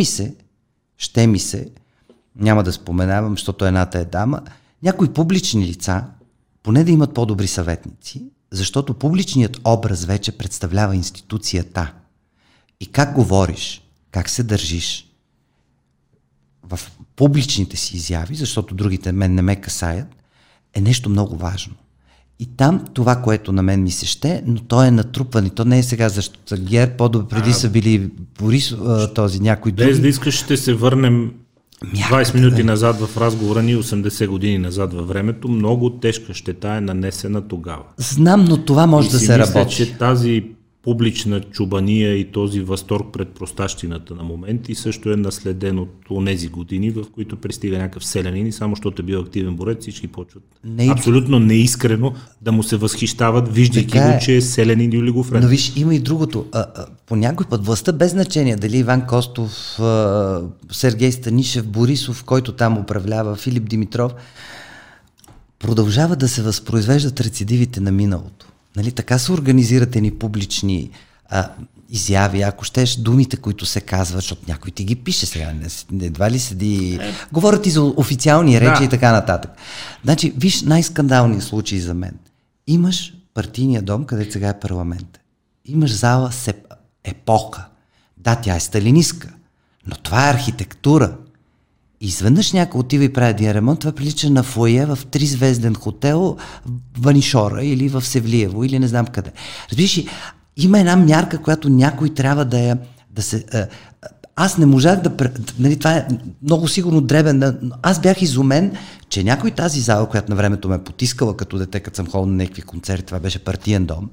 ми се, няма да споменавам, защото едната е дама, някои публични лица поне да имат по-добри съветници, защото публичният образ вече представлява институцията. И как говориш, как се държиш в публичните си изяви, защото другите мен не ме касаят, е нещо много важно. И там това, което на мен ми се ще, но то е натрупване. То не е сега, защото Герб по-добре преди са били Борисов, този някой друг. Без да искаш, ще се върнем 20 минути назад в разговора ни, 80 години назад във времето. Много тежка щета е нанесена тогава. Знам, но това може да се работи. Че тази публична чубания и този възторг пред простащината на моменти също е наследен от тези години, в които пристига някакъв селянин и само защото е бил активен борец, всички почват абсолютно неискрено да му се възхищават, виждайки го, че е селянин или олигофрен. Но виж, има и другото. По някой път властта, без значение дали Иван Костов, Сергей Станишев, Борисов, който там управлява, Филип Димитров, продължава да се възпроизвеждат рецидивите на миналото. Нали, така се организират едни публични изяви, ако щеш, думите, които се казват, защото някой ти ги пише сега, едва ли седи, говорят и за официални речи и така нататък. Значи, виж най-скандалния случай за мен. Имаш партийния дом, където сега е парламент. Имаш зала с епоха. Да, тя е сталинистка, но това е архитектура. И изведнъж някой отива и прави един ремонт, това прилича на фойе в 3-звезден хотел в Ванишора или в Севлиево или не знам къде. Разбираш, има една мярка, която някой трябва да я... Аз не можах да... Нали, това е много сигурно дребен. Аз бях изумен, че някой тази зала, която на времето ме потискала като дете, като съм ходил на някакви концерти, това беше партиен дом,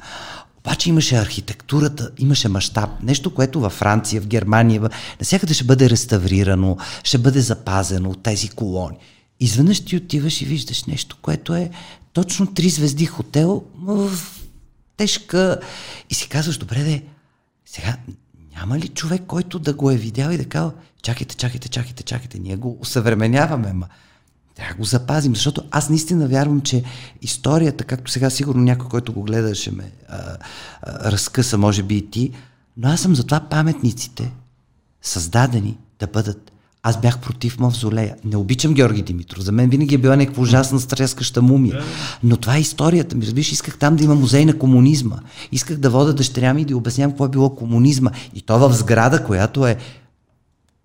обаче имаше архитектурата, имаше мащаб, нещо, което във Франция, в Германия, навсякъде ще бъде реставрирано, ще бъде запазено от тези колони. Изведнъж ти отиваш и виждаш нещо, което е точно 3 звезди хотел, тежка, и си казваш, добре де, сега няма ли човек, който да го е видял и да казва, чакайте, ние го осъвременяваме, трябва да го запазим, защото аз наистина вярвам, че историята, както сега сигурно някой, който го гледаше ме разкъса, може би и ти, но аз съм за това паметниците създадени да бъдат. Аз бях против мавзолея. Не обичам Георги Димитров. За мен винаги е била някаква ужасна стряскаща мумия. Но това е историята. Разбираш, исках там да има музей на комунизма. Исках да вода дъщеря ми и да обяснявам какво е било комунизма. И то в сграда, която е,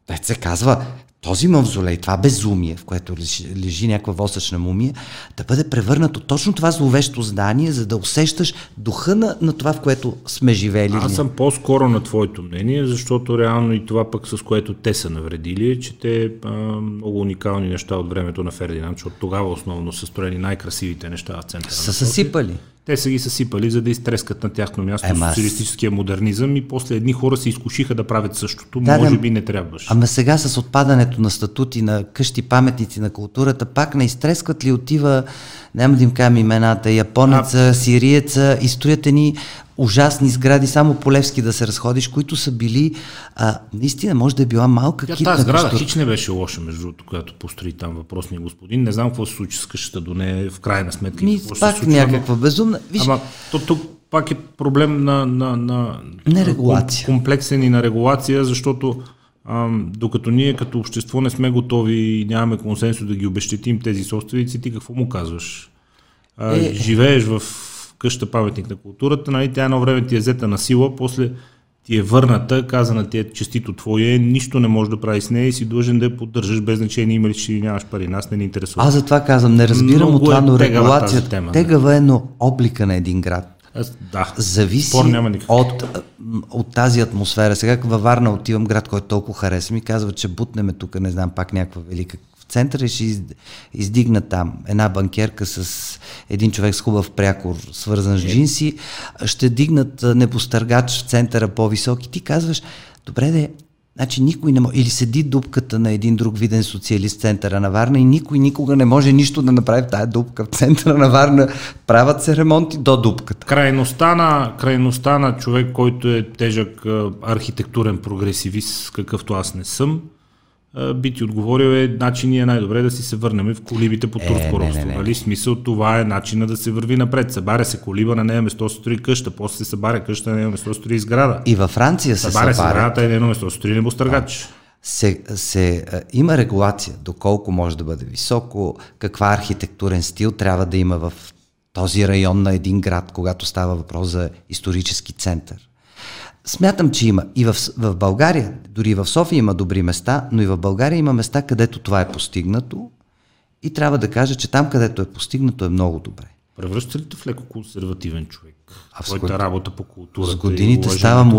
дето се казва, този мавзолей, това безумие, в което лежи някаква восъчна мумия, да бъде превърнато точно това зловещо здание, за да усещаш духа на това, в което сме живели. Аз съм по-скоро на твоето мнение, защото реално и това пък, с което те са навредили, е, че те много уникални неща от времето на Фердинанд, защото тогава основно са строени най-красивите неща в центъра. Са съсипали. Те са ги съсипали, за да изтрескат на тяхно място социалистическия модернизъм и после едни хора се изкушиха да правят същото, може би не трябваше. Ама сега с отпадането на статути на къщи, паметници на културата, пак не изтрескват ли отива, няма да им кажем имената, японеца, сириеца, и строят едни ужасни сгради, само по Левски да се разходиш, които са били, наистина може да е била малка китна. Тази сграда хич не беше лоша, между другото, която построи там въпросния господин. Не знам какво се случи с къщата до нея, в крайна сметка. Пак някаква безумна. Виж... Ама тук пак е проблем на регулация. Комплексен и на регулация, защото докато ние като общество не сме готови и нямаме консенсус да ги обезщетим тези собственици, ти какво му казваш? Живееш в къща паметник на културата, нали, тя едно време ти е взета на сила, после ти е върната, казана ти е честито твое, нищо не можеш да правиш с нея и си длъжен да я поддържаш, без значение има ли, че нямаш пари. Нас не ни интересува. Аз затова казвам, не разбирам много от това, но регулацията тема, тегава е, но облика на един град. Да, зависи от тази атмосфера. Сега във Варна отивам, град, който толкова харесва, ми казва, че бутнеме тук, не знам, пак някаква велика в центъра и ще издигна там една банкерка с един човек с хубав прякор, свързан с джинси, ще дигнат непостъргач в центъра по-висок и ти казваш, добре де, значи никой не може, или седи дупката на един друг виден социалист в центъра на Варна и никой никога не може нищо да направи в тая дупка. В центъра на Варна правят се ремонти до дупката. Крайността на човек, който е тежък архитектурен прогресивист, какъвто аз не съм, би ти отговорил е, начинът е най-добре да си се върнем в колибите по турско робство. Нали? Смисъл, това е начина да се върви напред. Събаря се колиба, на нея место строи къща, после се събаря къща, на нея место строи изграда. И във Франция се събаря. Събарята е на едно место строи небостъргач. Има регулация, доколко може да бъде високо, каква архитектурен стил трябва да има в този район на един град, когато става въпрос за исторически център. Смятам, че има. И в България, дори в София има добри места, но и в България има места, където това е постигнато и трябва да кажа, че там, където е постигнато, е много добре. Превръща ли те в леко консервативен човек? Твоята работа по културата. С годините ставам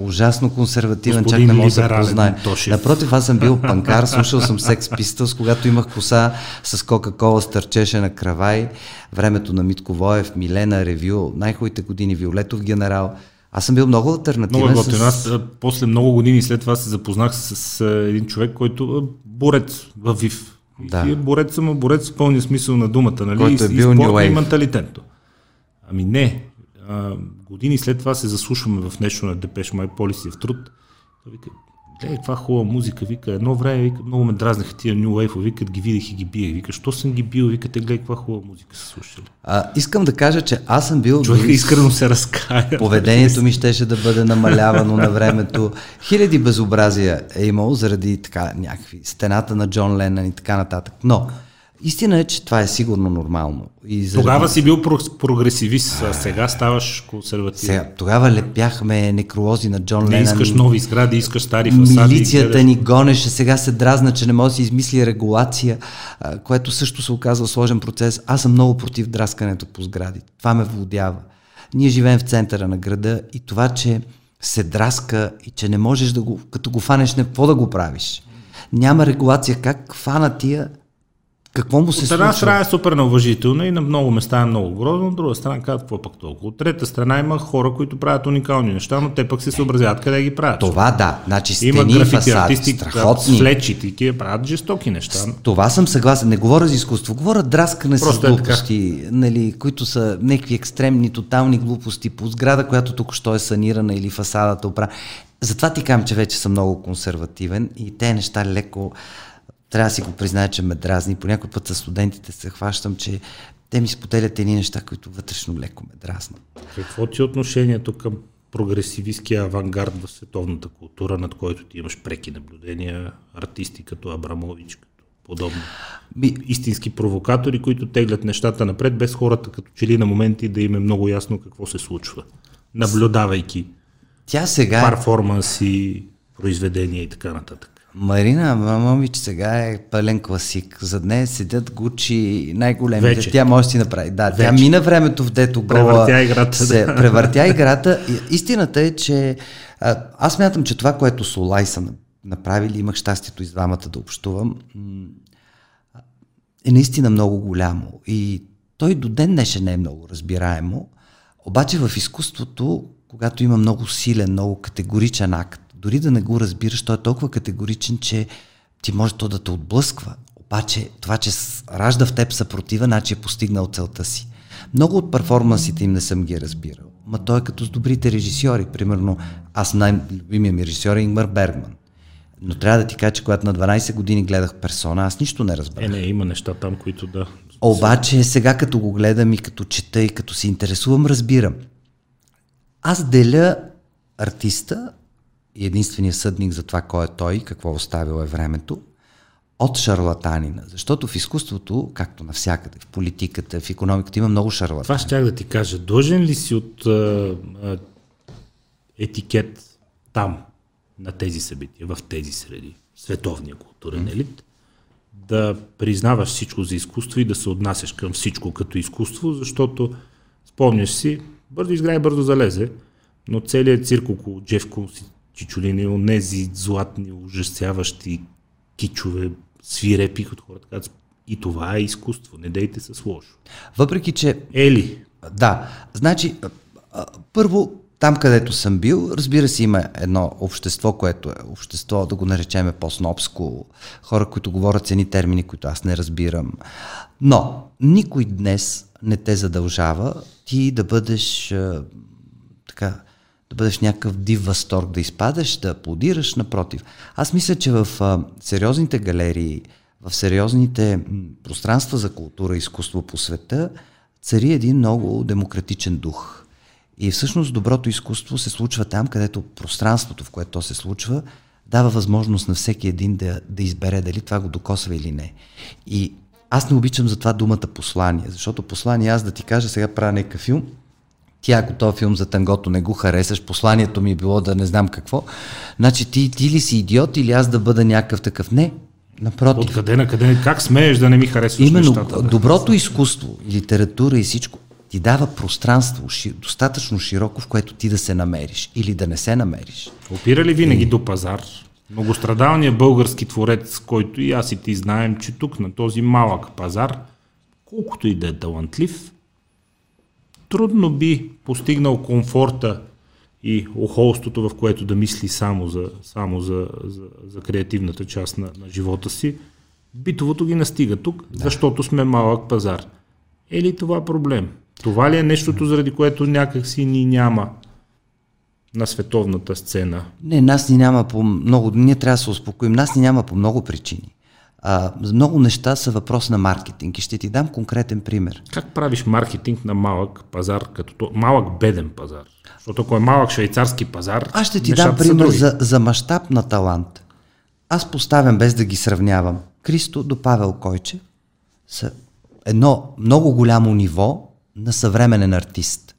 ужасно консервативен, чак не може да познае. Напротив, аз съм бил панкар, слушал съм Секс Пистълс, когато имах коса с Кока-Кола, стърчеше на кравай, времето на Митко Воев, Милена, Ревю, най-хубавите години, Виолетов генерал. Аз съм бил много алтернативен. Много готин. Аз после много години след това се запознах с един човек, който борец във ВИФ. Да. И е борец, само борец в пълния смисъл на думата. Нали? Който е бил и спорта и менталитето. Ами не. Години след това се заслушваме в нещо на Депеш Май, Полисиев труд. Той вика, гледай, каква хубава музика. Вика, едно време, вика, много ме дразнаха тия New Wave, викат, ги видех и ги биех. Вика, що съм ги бил? Викате, гледай, каква хубава музика са слушали. Искам да кажа, че аз съм бил... Човек искрено се разкая. Поведението ми щеше да бъде намалявано на времето. Хиляди безобразия е имало заради така някакви стената на Джон Ленън и така нататък. Но истина е, че това е сигурно нормално. И заради... Тогава си бил прогресивист, а сега ставаш консервативен. Тогава лепяхме некролози на Джон Ленън. Не искаш нови сгради, искаш стари фасади. Милицията ни гонеше, сега се дразна, че не може да се измисли регулация, което също се оказва сложен процес. Аз съм много против драскането по сгради. Това ме владява. Ние живеем в центъра на града и това, че се драска и че не можеш да го... Като го фанеш, не какво да го правиш. Няма регулация. Как фана тия... Какво му се случва? От една страна е супер неуважителна и на много места е много грозно, от друга страна казват, какво пък толкова. От трета страна има хора, които правят уникални неща, но те пък се съобразяват къде ги правят. Това да, значи стени, има графити, артисти, флечи, такива правят жестоки неща. Това съм съгласен, не говоря за изкуство, говоря драскане с глупости, нали, които са някакви екстремни, тотални глупости по сграда, която току-що е санирана или фасадата оправя. Затова ти казвам, че вече съм много консервативен и те неща леко трябва да си го призная, че ме дразни. По някой път със студентите се хващам, че те ми споделят едни неща, които вътрешно леко ме дразнат. Какво ти е отношението към прогресивистския авангард в световната култура, над който ти имаш преки наблюдения, артисти като Абрамович, като подобно? Истински провокатори, които теглят нещата напред, без хората като че ли на моменти да им е много ясно какво се случва, наблюдавайки перформанс и произведения и така нататък. Марина Абрамович сега е пълен класик. Зад нея седят Гучи най-големите. Вече. Тя може да си направи. Да, тя мина времето, в дето гола се превъртя играта. Истината е, че аз мятам, че това, което Солай са направили, имах щастието и с двамата да общувам, е наистина много голямо. И той до ден днешен не е много разбираемо. Обаче в изкуството, когато има много силен, много категоричен акт, дори да не го разбираш, той е толкова категоричен, че ти може то да те отблъсква. Обаче това, че ражда в теб съпротива, значи е постигнал целта си. Много от перформансите им не съм ги разбирал. Ма той е като с добрите режисьори. Примерно, аз най-любимия ми режисьор е Ингмар Бергман. Но трябва да ти кажа, че когато на 12 години гледах Персона, аз нищо не разбрах. Има неща там, които да... Обаче сега като го гледам и като чета и като се интересувам, разбирам. Аз деля артиста и единственият съдник за това кой е той, какво оставил е времето, от шарлатанина. Защото в изкуството, както навсякъде, в политиката, в икономиката, има много шарлатани. Това щях да ти кажа. Длъжен ли си от етикет там, на тези събития, в тези среди, световния културен елит, да признаваш всичко за изкуство и да се отнасяш към всичко като изкуство, защото спомняш си, бързо изграе, бързо залезе, но целият цирк около Джевко Чичулини, онези златни, ужасяващи кичове, свирепи от хората, казват, и това е изкуство, не дейте с лошо. Въпреки, че... Ели? Да, значи, първо, там където съм бил, разбира се, има едно общество, което е общество, да го наречем по-снобско, хора, които говорят с едни термини, които аз не разбирам, но никой днес не те задължава ти да бъдеш така, да бъдеш някакъв див възторг, да изпадаш, да аплодираш, напротив. Аз мисля, че в сериозните галерии, в сериозните пространства за култура и изкуство по света цари един много демократичен дух. И всъщност доброто изкуство се случва там, където пространството, в което то се случва, дава възможност на всеки един да избере дали това го докосва или не. И аз не обичам за това думата послание, защото послание, аз да ти кажа, сега правя някакъв филм, ти ако този филм за тангото не го харесаш, посланието ми е било да не знам какво, значи ти ли си идиот или аз да бъда някакъв такъв? Не, напротив. Откъде на къде, как смееш да не ми харесваш нещата? Именно доброто изкуство, литература и всичко ти дава пространство, достатъчно широко, в което ти да се намериш или да не се намериш. Опира ли винаги до пазар? Многострадалният български творец, който и аз и ти знаем, че тук на този малък пазар, колкото и да е талантлив, трудно би постигнал комфорта и охолството, в което да мисли само за креативната част на живота си. Битовото ги настига тук, да, защото сме малък пазар. Е ли това проблем? Това ли е нещото, заради което някакси ни няма на световната сцена? Не, нас ни няма по много, ние трябва да се успокоим, нас ни няма по много причини. Много неща са въпрос на маркетинг и ще ти дам конкретен пример. Как правиш маркетинг на малък пазар, като малък беден пазар? Защото ако е малък швейцарски пазар... Аз ще ти дам пример за мащаб на талант. Аз поставям, без да ги сравнявам, Кристо до Павел Койчев са едно много голямо ниво на съвременен артист.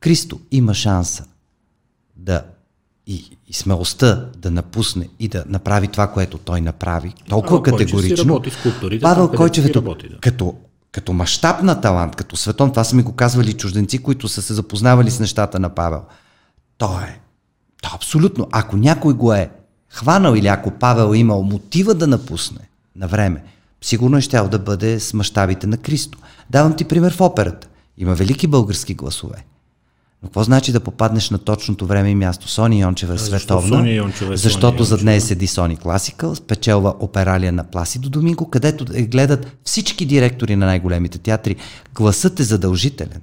Кристо има шанса да и смелостта да напусне и да направи това, което той направи. Толкова категорично. Павел Койчев като мащаб на талант, като световен, това са ми го казвали чужденци, които са се запознавали с нещата на Павел. Той абсолютно, ако някой го е хванал или ако Павел е имал мотива да напусне на време, сигурно е щял да бъде с мащабите на Кристо. Давам ти пример в операта. Има велики български гласове. Но какво значи да попаднеш на точното време и място? Сони Йончева е световна, защото за днес седи Сони Класикъл, спечелва Опералия на Пласидо Доминго, където гледат всички директори на най-големите театри. Гласът е задължителен.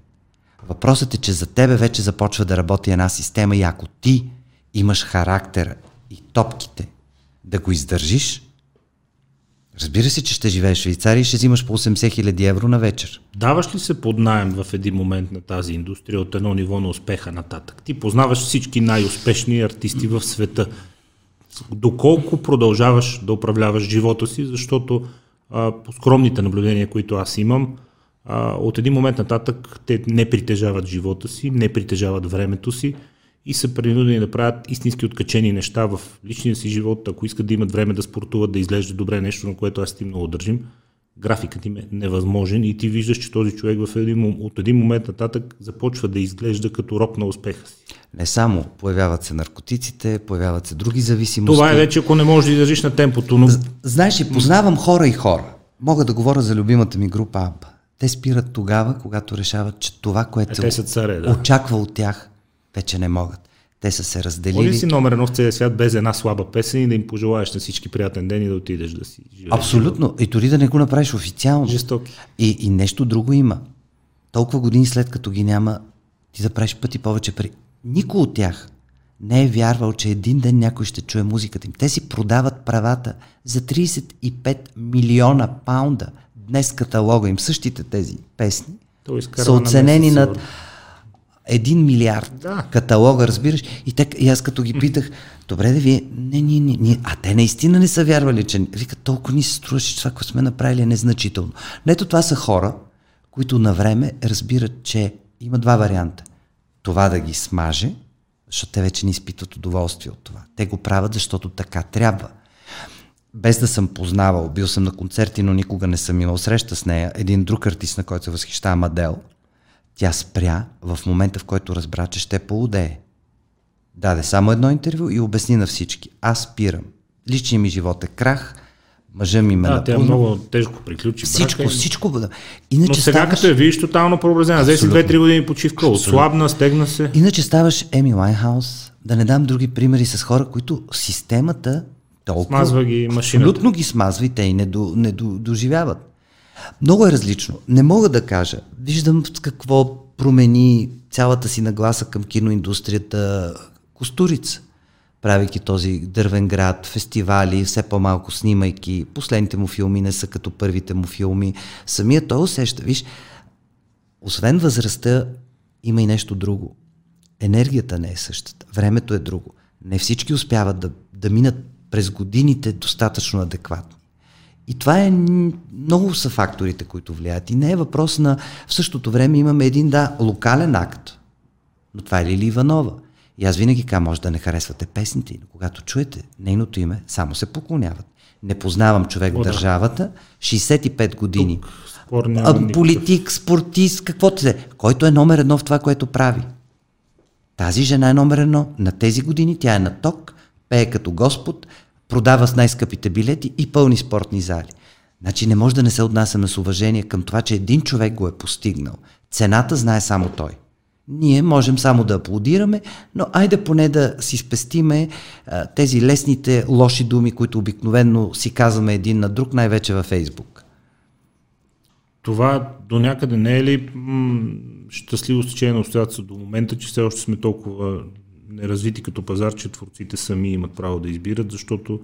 Въпросът е, че за тебе вече започва да работи една система и ако ти имаш характера и топките да го издържиш, разбира се, че ще живееш в Швейцария и ще взимаш по 80 000 евро на вечер. Даваш ли се под наем в един момент на тази индустрия от едно ниво на успеха нататък? Ти познаваш всички най-успешни артисти в света. Доколко продължаваш да управляваш живота си, защото по скромните наблюдения, които аз имам, от един момент нататък те не притежават живота си, не притежават времето си и са принудени да правят истински откачени неща в личния си живот, ако искат да имат време да спортуват, да изглежда добре, нещо, на което аз ти много държим. Графикът им е невъзможен и ти виждаш, че този човек от един момент нататък започва да изглежда като роб на успеха си. Не само, появяват се наркотиците, появяват се други зависимости. Това е вече, ако не можеш да издържиш на темпото. Но... Знаеш ли, познавам хора. Мога да говоря за любимата ми група АБ. Те спират тогава, когато решават, че това, което се очаква от тях, вече не могат. Те са се разделили. Може ли си номер едно в целия свят без една слаба песен и да им пожелаеш на всички приятен ден и да отидеш да си живееш? Абсолютно. И дори да не го направиш официално. Жестоки. И нещо друго има. Толкова години след като ги няма, ти да правиш пъти повече пари. Никой от тях не е вярвал, че един ден някой ще чуе музиката им. Те си продават правата за 35 милиона паунда. Днес каталога им, същите тези песни, са оценени над 1 милиард. Да. Каталога, разбираш. И аз като ги питах, добре да вие, не, а те наистина не са вярвали, че вика, толкова ни се струваше, че това, което сме направили, е незначително. Но ето това са хора, които навреме разбират, че има два варианта. Това да ги смаже, защото те вече не изпитват удоволствие от това. Те го правят, защото така трябва. Без да съм познавал, бил съм на концерти, но никога не съм имал среща с нея. Един друг артист, на който се възхищава, Мадел, тя спря в момента, в който разбра, че ще полудее. Даде само едно интервю и обясни на всички. Аз спирам. Личният ми живот е крах, мъжа ми ме напусна. Тя много тежко приключи. Всичко. Иначе но сега ставаш... като я видиш тотално преобразена. Взе си 2-3 години почивка, отслабна, стегна се. Иначе ставаш Еми Лайнхаус, да не дам други примери с хора, които системата толкова... Смазва ги машината. Абсолютно ги смазва и те и не доживяват. Много е различно. Не мога да кажа. Виждам какво промени цялата си нагласа към киноиндустрията Костурица, правейки този дървен град, фестивали, все по-малко снимайки. Последните му филми не са като първите му филми. Самия той усеща, виж, освен възрастта, има и нещо друго. Енергията не е същата, времето е друго. Не всички успяват да минат през годините достатъчно адекватно. И това е, много са факторите, които влияят. И не е въпрос на... В същото време имаме един, да, локален акт. Но това е Лили Иванова. И аз винаги казвам, може да не харесвате песните, но когато чуете нейното име, само се поклоняват. Не познавам човек в държавата, 65 години. Политик, спортист, каквото е. Който е номер едно в това, което прави. Тази жена е номер едно. На тези години тя е на ток, пее като Господ, продава с най-скъпите билети и пълни спортни зали. Значи не може да не се отнасяме с уважение към това, че един човек го е постигнал. Цената знае само той. Ние можем само да аплодираме, но айде поне да си спестиме тези лесните лоши думи, които обикновенно си казваме един на друг, най-вече във Фейсбук. Това до някъде не е ли щастливо стечение на обстоятелствата до момента, че все още сме толкова неразвити като пазар, че творците сами имат право да избират, защото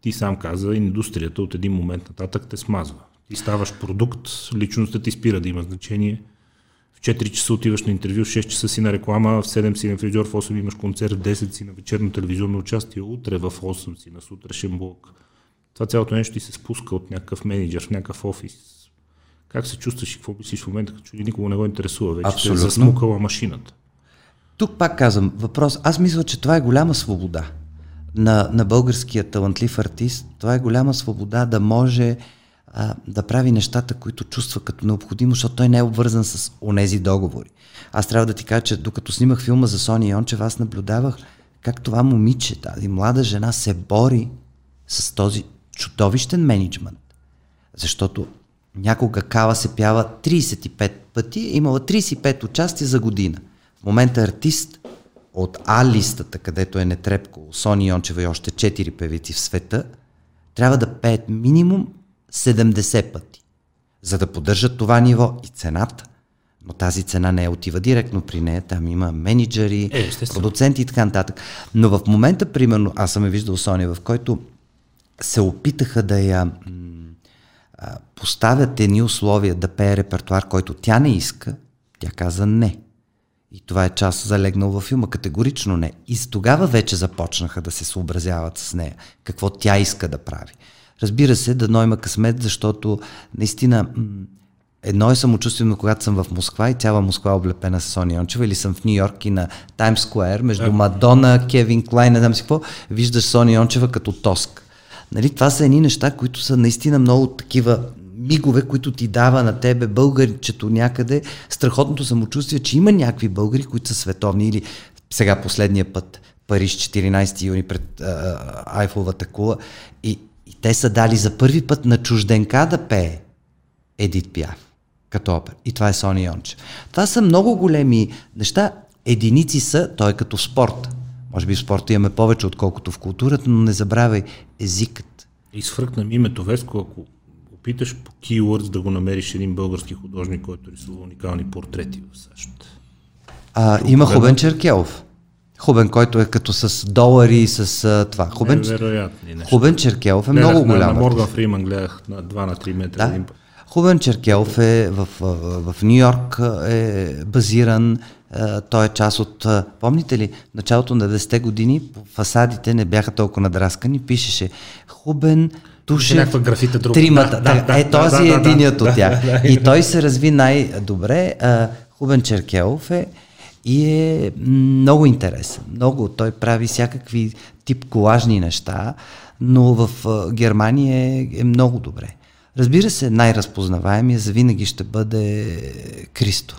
ти сам каза, индустрията от един момент нататък те смазва. Ти ставаш продукт, личността ти спира да има значение. В 4 часа отиваш на интервю, в 6 часа си на реклама, в 7 си на фризьор, в 8 имаш концерт, в 10 си на вечерно телевизионно участие, утре в 8 си на сутрешен блок. Това цялото нещо ти се спуска от някакъв менеджер, в някакъв офис. Как се чувстваш и какво мислиш в момента, като никого не го интересува вече? Абсолютно. Те е засмукала машината. Тук пак казвам въпрос. Аз мисля, че това е голяма свобода на българския талантлив артист. Това е голяма свобода да може да прави нещата, които чувства като необходимо, защото той не е обвързан с онези договори. Аз трябва да ти кажа, че докато снимах филма за Сони Йончева, аз наблюдавах как това момиче, тази млада жена се бори с този чудовищен мениджмънт. Защото някога Кала се пява 35 пъти, имала 35 участия за година. В момента артист от А-листата, където е нетрепко, Сони Йончева и още 4 певици в света, трябва да пеят минимум 70 пъти, за да поддържат това ниво и цената. Но тази цена не отива директно при нея, там има менеджери, продуценти и така нататък. Но в момента, примерно, аз съм я виждал Сони, в който се опитаха да я поставят едни условия да пее репертуар, който тя не иска, тя каза не. И това е част залегнал във филма, категорично не. И тогава вече започнаха да се съобразяват с нея, какво тя иска да прави. Разбира се, дано има късмет, защото наистина едно е самочувствено, когато съм в Москва и цяла Москва е облепена с Сони Йончева, или съм в Нью-Йорк и на Таймс Скуер, между Мадона, Кевин Клайн, не знам си какво, виждаш Сони Йончева като тоск. Нали, това са едни неща, които са наистина много такива мигове, които ти дава на тебе българчето някъде, страхотното самочувствие, че има някакви българи, които са световни. Или сега последния път Париж, 14 юни пред Айфовата кула, и те са дали за първи път на чужденка да пее Едит Пиаф като опер. И това е Сони Йончев. Това са много големи неща. Единици са, той като в спорта. Може би в спорта имаме повече, отколкото в културата, но не забравяй езикът. Изфръкнам името Веско, ако опиташ по keywords да го намериш един български художник, който рисува уникални портрети в САЩ. Има Хубен Черкелов. Хубен, който е като с долари и с това. Хубен Черкелов е много голям. На Морган Фриман гледах на 2-3 метра един път. Хубен Черкелов е в Нью-Йорк, е базиран, той е част от... Помните ли, началото на 90-те години фасадите не бяха толкова надраскани, пишеше Хубен Тошев, тримата. Този е единият от тях. И той се разви най-добре. Хубен Черкелов е. И е много интересен. Много. Той прави всякакви тип колажни неща, но в Германия е много добре. Разбира се, най-разпознаваемия завинаги ще бъде Кристо.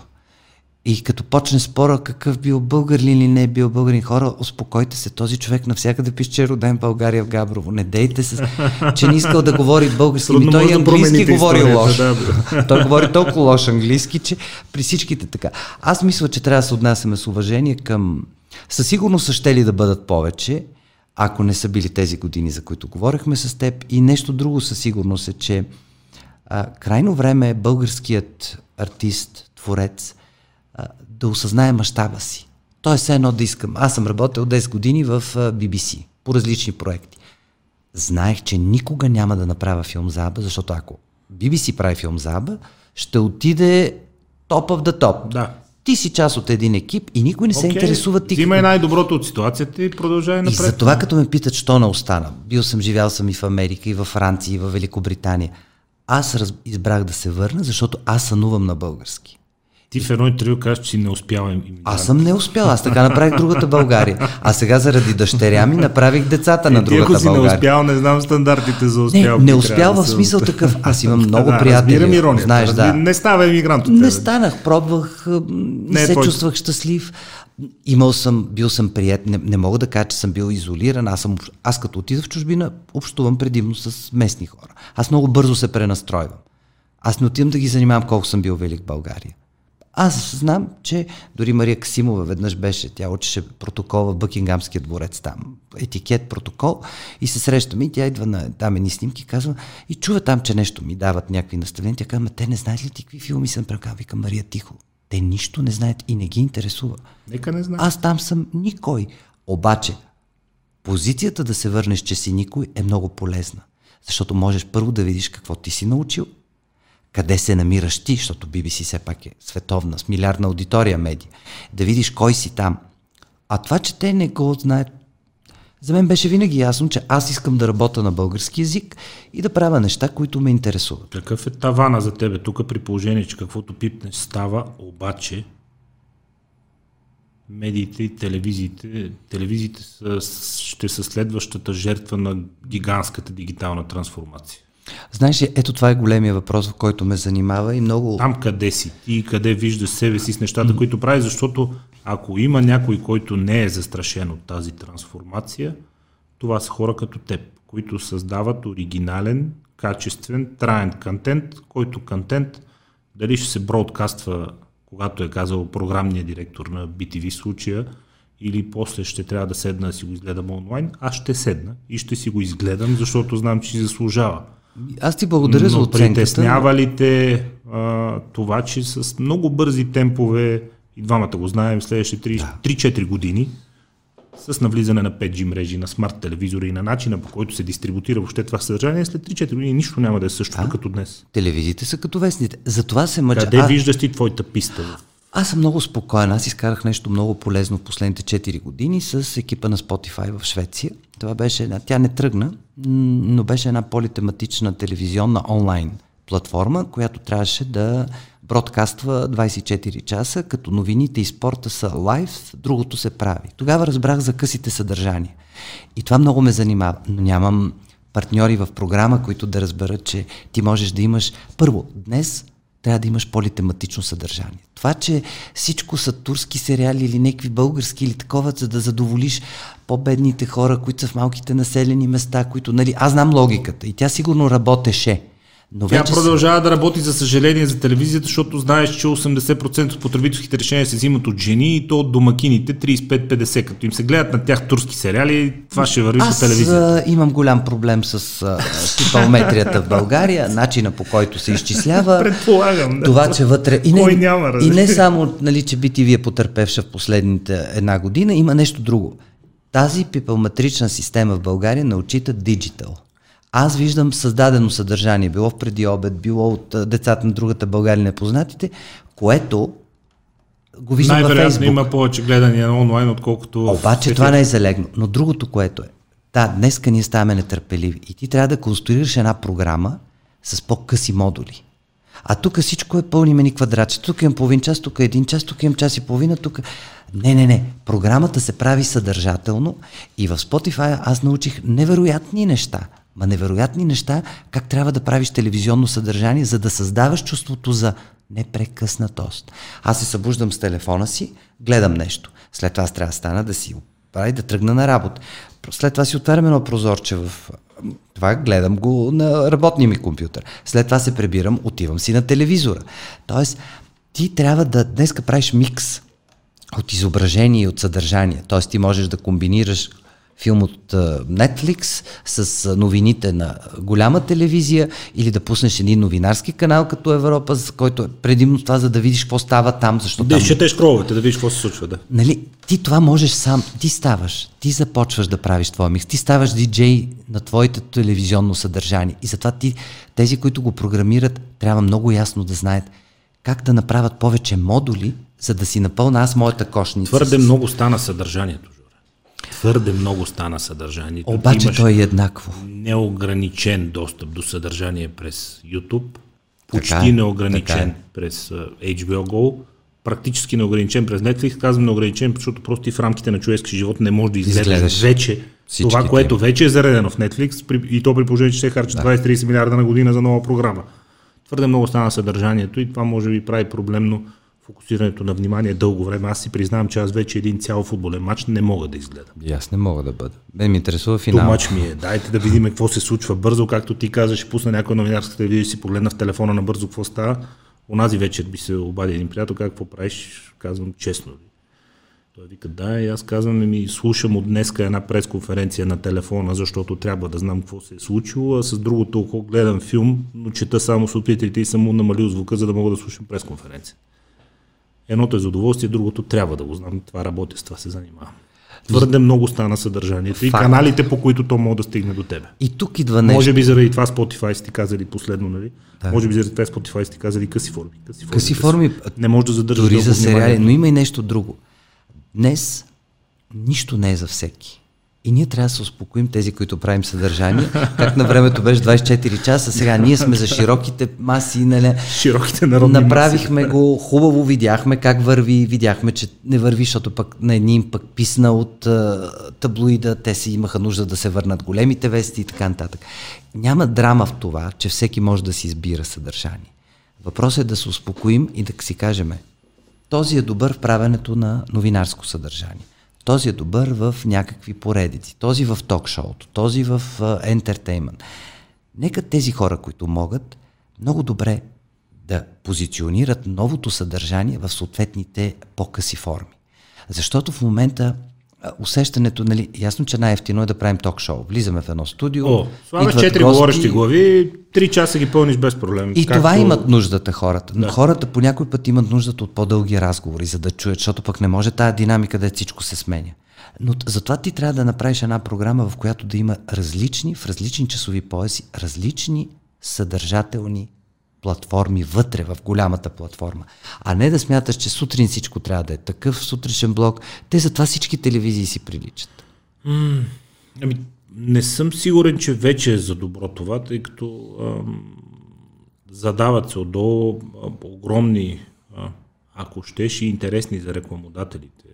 И като почне спора какъв бил българин или не е бил българин, хора, успокойте се, този човек навсякъде пише, че е роден в България, в Габрово. Не дейте се, че не искал да говори български. Ми той английски говори лошо. Да. Той говори толкова лош английски, че при всичките така. Аз мисля, че трябва да се отнасяме с уважение към... Със сигурност ще ли да бъдат повече, ако не са били тези години, за които говорихме с теб. И нещо друго със сигурност е, че крайно време е българският артист, творец, да осъзнае мащаба си. Той е едно да искам. Аз съм работил 10 години в BBC по различни проекти. Знаех, че никога няма да направя филм за Аба, защото ако BBC прави филм за Аба, ще отиде топ в да топ. Ти си част от един екип и никой не се интересува. Ти има и най-доброто от ситуацията и продължава напред. И за това, като ме питат, що не остана. Живял съм и в Америка, и във Франция, и в Великобритания. Аз избрах да се върна, защото аз сънувам на български. Ти в едно интервю казваш, че си не успял. Аз съм не успял. Аз така направих другата България. А сега заради дълготеря ми направих децата на другата България. Ти ако си не успял, не знам стандартите за успял. Не успял в смисъл такъв. Аз имам много приятели. Разбирам ирония. Знаеш, не става емигрант от тебе. Не станах, пробвах, не се чувствах щастлив. Бил съм прият. Не мога да кажа, че съм бил изолиран. Аз като отидох в чужбина, общувам предимно с местни хора. Аз много бързо се пренастройвам. Аз не отивам да ги занимавам колко съм бил велик България. Аз знам, че дори Мария Касимова веднъж беше, тя учеше протокол в Бъкингамския дворец там, етикет, протокол, и се срещаме и тя идва на тамени снимки, казва, и чува там, че нещо ми дават някакви наставления, тя казва, те не знаят ли ти какви филми съм правил? Викам, Мария, тихо, те нищо не знаят и не ги интересува. Нека не знаят. Аз там съм никой, обаче позицията да се върнеш, че си никой е много полезна, защото можеш първо да видиш какво ти си научил, къде се намираш ти, защото BBC все пак е световна, с милиардна аудитория медия, да видиш кой си там. А това, че те не го знаят, за мен беше винаги ясно, че аз искам да работя на български език и да правя неща, които ме интересуват. Какъв е тавана за тебе тук при положение, че каквото пипнеш става, обаче медиите и телевизиите ще са следващата жертва на гигантската дигитална трансформация? Знаеш ли, ето това е големия въпрос, в който ме занимава и много... Там къде си ти, къде виждаш себе си с нещата, които прави, защото ако има някой, който не е застрашен от тази трансформация, това са хора като теб, които създават оригинален, качествен, траен контент, който контент дали ще се бродкаства, когато е казал програмният директор на BTV случая, или после ще трябва да седна да си го изгледам онлайн, аз ще седна и ще си го изгледам, защото знам, че си заслужава. Аз ти благодаря за оценката. Но притеснява ли те това, че с много бързи темпове, и двамата го знаем, следващите 3-4 години, с навлизане на 5G мрежи, на смарт телевизори и на начина, по който се дистрибутира въобще това съдържание, след 3-4 години нищо няма да е същото като днес. Телевизиите са като вестните. Затова се мъча. Къде виждаш ти твоята писта? Аз съм много спокоен. Аз изкарах нещо много полезно в последните 4 години с екипа на Spotify в Швеция. Това беше тя не тръгна, но беше една политематична телевизионна онлайн платформа, която трябваше да бродкаства 24 часа, като новините и спорта са лайв, другото се прави. Тогава разбрах за късите съдържания. И това много ме занимава, но нямам партньори в програма, които да разберат, че ти можеш да имаш... Първо, днес трябва да имаш политематично съдържание. Това, че всичко са турски сериали или някакви български или такова, за да задоволиш по-бедните хора, които са в малките населени места, които, нали, аз знам логиката и тя сигурно работеше. Но тя продължава да работи, за съжаление, за телевизията, защото знаеш, че 80% от потребителските решения се взимат от жени и то от домакините 35-50. Като им се гледат на тях турски сериали, това ще върви по телевизията. Аз имам голям проблем с стипалметрията в България, начина по който се изчислява. Предполагам. Това, че вътре... И не само, нали, че BTV е потърпевша в последните една година, има нещо друго. Тази пипалметрична система в България не отчита диджитал. Аз виждам създадено съдържание, било в преди обед, било от децата на другата България непознатите, което го виждам във Фейсбук. Най-вероятно има повече гледания онлайн, отколкото... Обаче това не е залегно. Но другото, което е, днеска ние ставаме нетърпеливи и ти трябва да конструираш една програма с по-къси модули. А тук всичко е пълни мени квадратче. Тук имам половин час, тук един час, тук имам час и половина, тук... Не, не, не. Програмата се прави съдържателно и в Spotify аз научих невероятни неща. Ма невероятни неща, как трябва да правиш телевизионно съдържание, за да създаваш чувството за непрекъснатост. Аз се събуждам с телефона си, гледам нещо. След това аз трябва да стана, да си оправя, да тръгна на работа. След това си отварям едно прозорче в... Това гледам го на работния ми компютър. След това се прибирам, отивам си на телевизора. Тоест, ти трябва да днеска правиш микс от изображение и от съдържание. Тоест, ти можеш да комбинираш филм от Netflix с новините на голяма телевизия или да пуснеш един новинарски канал като Европа, за който е предимно това, за да видиш какво става там. Защото да, там... четеш кровите, да видиш какво се случва. Да. Нали? Ти това можеш сам. Ти ставаш, ти започваш да правиш твой микс, ти ставаш диджей на твоето телевизионно съдържание. И затова ти, тези, които го програмират, трябва много ясно да знаят как да направят повече модули, за да си напълна аз моята кошница. Твърде много стана съдържанието. Твърде много стана съдържанието. Обаче имаш той е еднакво. Неограничен достъп до съдържание през YouTube, почти така, неограничен така през HBO Go, практически неограничен през Netflix, казвам неограничен, защото просто и в рамките на човешки живот не може да изгледаш вече всички това, което вече е заредено в Netflix и то при положение, че се харчи 20-30 милиарда на година за нова програма. Твърде много стана съдържанието и това може би прави проблемно фокусирането на внимание дълго време. Аз си признавам, че аз вече един цял футболен матч не мога да изгледам. И аз не мога да бъда. Мен ми интересува финал. То матч ми е. Дайте да видим какво се случва бързо. Както ти каза, ще пусна някоя новинарска телевизия, ще си погледна в телефона на бързо какво става. Онази вечер би се обади един приятел, какво правиш? Казвам честно. Той вика да, и аз казвам ми слушам от днеска една пресконференция на телефона, защото трябва да знам какво се е случило, а с другото око гледам филм, но чета само субтитрите и само намалил звука, за да мога да слушам пресконференция. Едното е за удоволствие, другото трябва да го знам. Това работи, с това се занимава. Твърде много стана съдържанието. Факт. И каналите, по които то може да стигне до тебе. И тук идва нещо. Може би заради това Spotify сте казали последно, нали? Да. Може би заради това Spotify сте казали къси форми. Къси форми. Не може да задържи дори за сериали, но има и нещо друго. Днес нищо не е за всеки. И ние трябва да се успокоим тези, които правим съдържание. Как на времето беше 24 часа, сега ние сме за широките маси. Нали? Широките народни направихме маси, го, хубаво видяхме как върви, видяхме, че не върви, защото пък на едни им пък писна от таблоида, те си имаха нужда да се върнат големите вести и така нататък. Няма драма в това, че всеки може да си избира съдържание. Въпросът е да се успокоим и да си кажем, този е добър в правенето на новинарско съдържание. Този е добър в някакви поредици, този в ток-шоуто, този в ентертеймент. Нека тези хора, които могат, много добре да позиционират новото съдържание в съответните по-къси форми. Защото в момента усещането, нали, ясно, че най-ефтино е да правим ток-шоу. Влизаме в едно студио. Слагаш 4 говорещи глави, 3 часа ги пълниш без проблем. И това имат нуждата хората. Да. Но хората по някой път имат нуждата от по-дълги разговори, за да чуят, защото пък не може тая динамика, да всичко се сменя. Но затова ти трябва да направиш една програма, в която да има различни, в различни часови пояси, различни съдържателни платформи вътре в голямата платформа. А не да смяташ, че сутрин всичко трябва да е такъв сутрешен блок. Те затова всички телевизии си приличат. Ами, не съм сигурен, че вече е за добро това, тъй като задават се отдолу огромни, ако щеш и интересни за рекламодателите,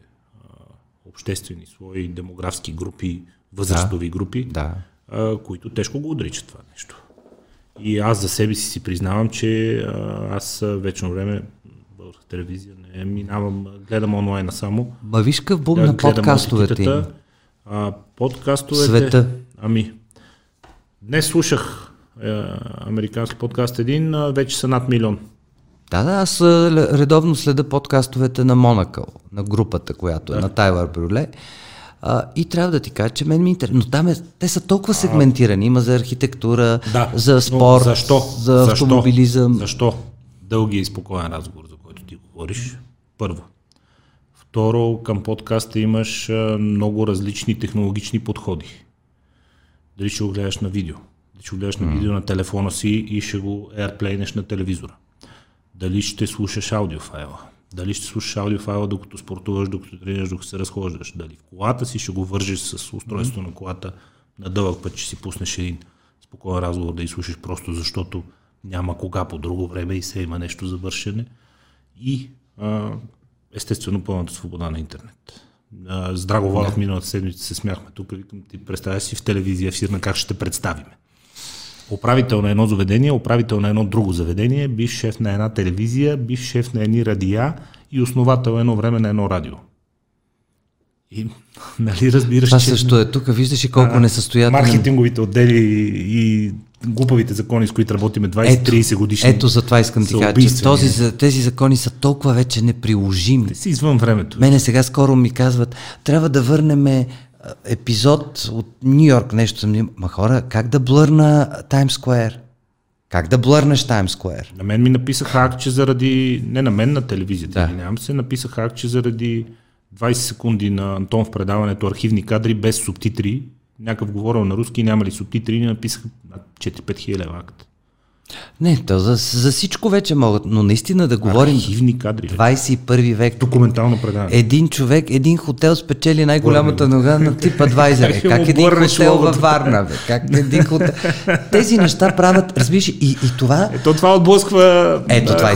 обществени слои, демографски групи, възрастови групи, които тежко го отричат това нещо. И аз за себе си признавам, че аз вечно време българска телевизия не минавам, гледам онлайна само. Ма виж къв бум на подкастовете. Света. Ами, днес слушах американски подкаст един, вече са над 1 милион. Да, аз редовно следа подкастовете на Монакъл, на групата, която е на Тайлър Брюле. И трябва да ти кажа, че мен ми интересува. Но там те са толкова сегментирани. Има за архитектура, за спорт, за автомобилизъм. Защо? Дългия и спокоен разговор, за който ти говориш. Първо. Второ, към подкаста имаш много различни технологични подходи. Дали ще го гледаш на видео. Дали ще го гледаш на видео на телефона си и ще го airplay-неш на телевизора. Дали ще слушаш аудиофайла. Дали ще слушаш аудиофайла, докато спортуваш, докато тренираш, докато се разхождаш. Дали в колата си ще го вържиш с устройството на колата на дълъг път, че си пуснеш един спокоен разговор да изслушаш просто защото няма кога по друго време и се има нещо за вършене. И естествено пълната свобода на интернет. Здраго Валов миналата седмица се смяхме тук, викам ти, представя си в телевизия в Сирна как ще представиме. Управител на едно заведение, управител на едно друго заведение, бив шеф на една телевизия, бив шеф на едни радиа и основател едно време на едно радио. И, нали, разбираш, това че... Това също е тук, виждаш и колко несъстоятелно... Маркетинговите отдели и глупавите закони, с които работиме 20-30 годишни... Ето за това искам да кажа, че тези закони са толкова вече неприложими. Те си извън времето. Мене сега скоро ми казват, трябва да върнем епизод от Ню Йорк, нещо съм... Ма хора, как да блърна Times Square? Как да блърнеш Times Square? На мен ми написаха акче заради... Не на мен, на телевизията. Да. Нямам се, написаха акче заради... 20 секунди на Антон в предаването архивни кадри без субтитри. Някакъв говорил на руски, няма ли субтитри, ни написаха 4-5 хиляди акт. Не, то за всичко вече могат, но наистина да говорим архивни кадри. 21 век. Документално предаване. Един човек, един хотел спечели най-голямата нога на тип адвайзър. Как един хотел във Варна, бе. Как един хотел... Тези неща правят, разбираш, и това... Ето това отблъсква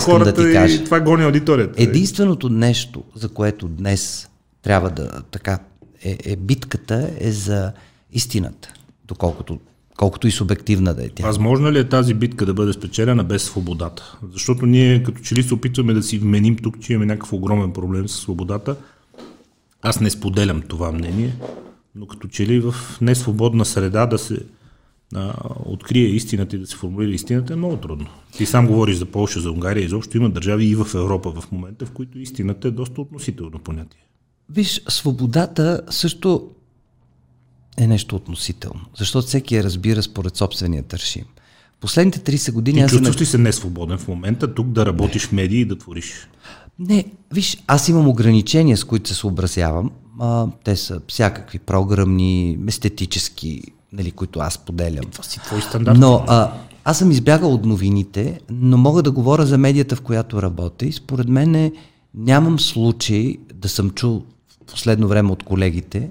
хората да и това гони аудиторията. Единственото нещо, за което днес трябва да... така е битката е за истината, колкото и субективна да е тя. Възможно ли е тази битка да бъде спечелена без свободата? Защото ние като че ли се опитваме да си вменим тук, че имаме някакъв огромен проблем с свободата. Аз не споделям това мнение, но като че ли в несвободна среда да се открие истината и да се формулира истината е много трудно. Ти сам говориш за Полша, за Унгария, изобщо има държави и в Европа в момента, в които истината е доста относително понятие. Виж, свободата също е нещо относително, защото всеки я разбира според собствения тършим. Последните 30 години... Ти чувстваш ли се несвободен в момента тук да работиш в медии и да твориш? Не, виж, аз имам ограничения, с които се съобразявам. Те са всякакви програмни, естетически, нали, които аз поделям. Това си твой стандарт. Но аз съм избягал от новините, но мога да говоря за медията, в която работя и според мен нямам случай да съм чул в последно време от колегите,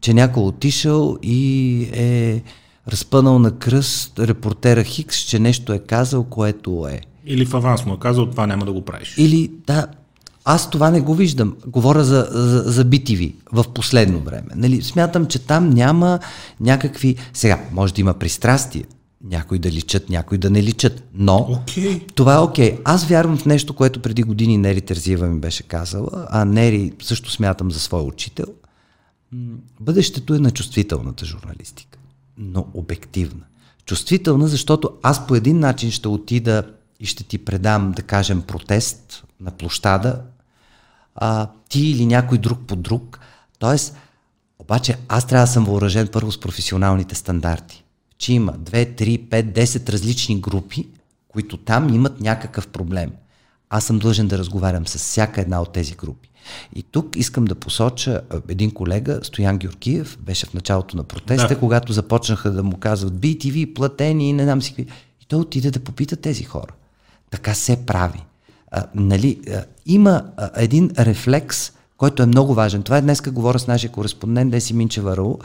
че някой отишъл и е разпънал на кръст репортера Хикс, че нещо е казал, което е. Или в аванс му е казал, това няма да го правиш. Или, да, аз това не го виждам. Говоря за BTV в последно време. Нали, смятам, че там няма някакви... Сега, може да има пристрастие. Някой да личат, някой да не личат. Но това е окей. Аз вярвам в нещо, което преди години Нери Терзиева ми беше казала, а Нери също смятам за свой учител. Бъдещето е на чувствителната журналистика, но обективна. Чувствителна, защото аз по един начин ще отида и ще ти предам, да кажем, протест на площада, ти или някой друг по друг. Тоест, обаче аз трябва да съм въоръжен първо с професионалните стандарти, че има 2, 3, 5, 10 различни групи, които там имат някакъв проблем. Аз съм длъжен да разговарям с всяка една от тези групи. И тук искам да посоча един колега, Стоян Георгиев, беше в началото на протеста, когато започнаха да му казват BTV, платени, не знам си какви. И той отиде да попита тези хора. Така се прави. Има един рефлекс, който е много важен. Това е днеска говоря с нашия кореспондент Деси Минчева Рау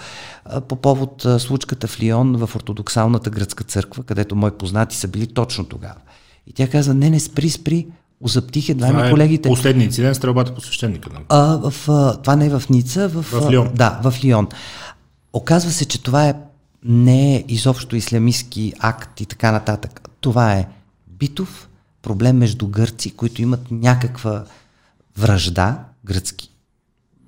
по повод случката в Лион в ортодоксалната гръцка църква, където мои познати са били точно тогава. И тя каза, не, спри, озъптих едва на колегите. Последният инцидент, стрелбата по свещеника. Това не е в Ница, в Лион. Да, в Лион. Оказва се, че това не е изобщо ислямистки акт и така нататък. Това е битов проблем между гърци, които имат някаква вражда, гръцки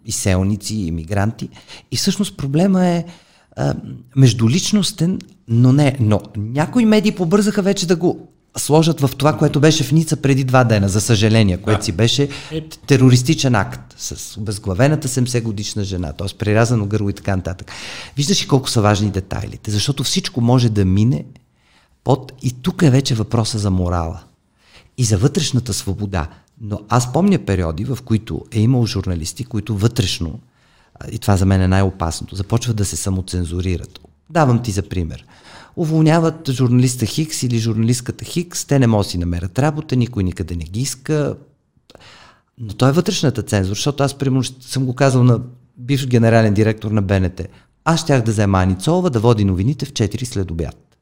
изселници и имигранти. И всъщност проблема е междуличностен, но някои медии побързаха вече да го сложат в това, което беше в Ница преди 2 дена, за съжаление, което си беше терористичен акт с обезглавената 70-годишна жена, т.е. прерязано гърло и така нататък. Виждаш ли колко са важни детайлите, защото всичко може да мине под... И тук е вече въпроса за морала и за вътрешната свобода. Но аз помня периоди, в които е имал журналисти, които вътрешно, и това за мен е най-опасното, започват да се самоцензурират. Давам ти за пример. Уволняват журналиста Хикс или журналистката Хикс, те не могат да си намерят работа, никой никъде не ги иска. Но той е вътрешната цензура, защото аз примерно съм го казал на бивш генерален директор на БНТ. Аз щях да взема Ани да води новините в 4 след обяд.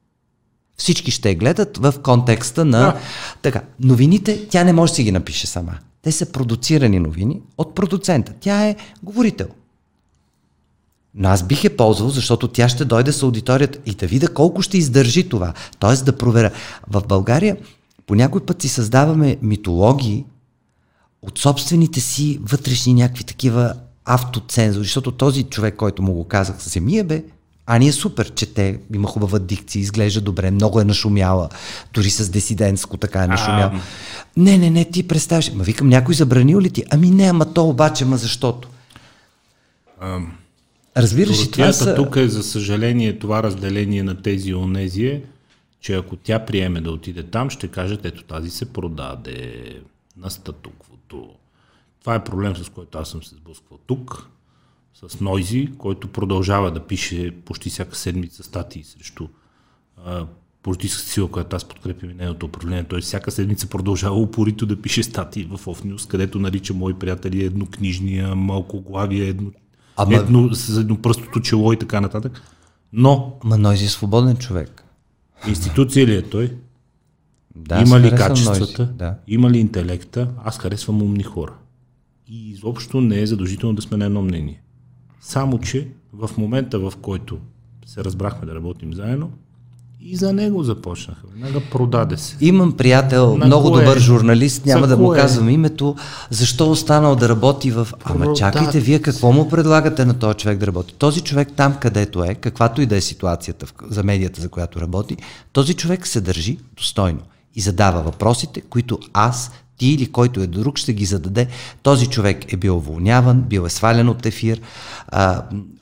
Всички ще я гледат в контекста на... Да. Така, новините тя не може да си ги напише сама. Те са продуцирани новини от продуцента. Тя е говорител. Но аз бих е ползвал, защото тя ще дойде с аудиторията и да видя колко ще издържи това. Тоест да проверя. В България по някой път си създаваме митологии от собствените си вътрешни някакви такива автоцензори, защото този човек, който му го казах, се мие бе, Ани е супер, чете, има хубава дикция, изглежда добре, много е нашумяла, дори с дисидентско така е нашумяла. Не, ти представиш. Ма викам, някой забранил ли ти? Ами не, ама то обаче, ма защото. Разбираш ли, това са... Тук е, за съжаление, това разделение на тези и онези, че ако тя приеме да отиде там, ще кажат, ето тази се продаде на статуквото. Това е проблем, с който аз съм се сблъсквал тук, с Нойзи, който продължава да пише почти всяка седмица статии срещу политическа сила, която аз подкрепям и нейното управление. Той всяка седмица продължава упорито да пише статии в Off News, където нарича мои приятели еднокнижния, малкоглавия, еднопръстото чело и така нататък. Но... Ма Нойзи е свободен човек. Институция ли е той? Да, има ли качествата? Да. Има ли интелекта? Аз харесвам умни хора. И изобщо не е задължително да сме на едно мнение. Само че в момента, в който се разбрахме да работим заедно, и за него започнаха. Веднага продаде се. Имам приятел, на много добър журналист, няма да му казвам името, защо останал да работи в... Ама чакайте, вие какво му предлагате на този човек да работи? Този човек там, където е, каквато и да е ситуацията за медията, за която работи, този човек се държи достойно и задава въпросите, които аз, ти или който е друг ще ги зададе. Този човек е бил уволняван, бил е свален от ефир,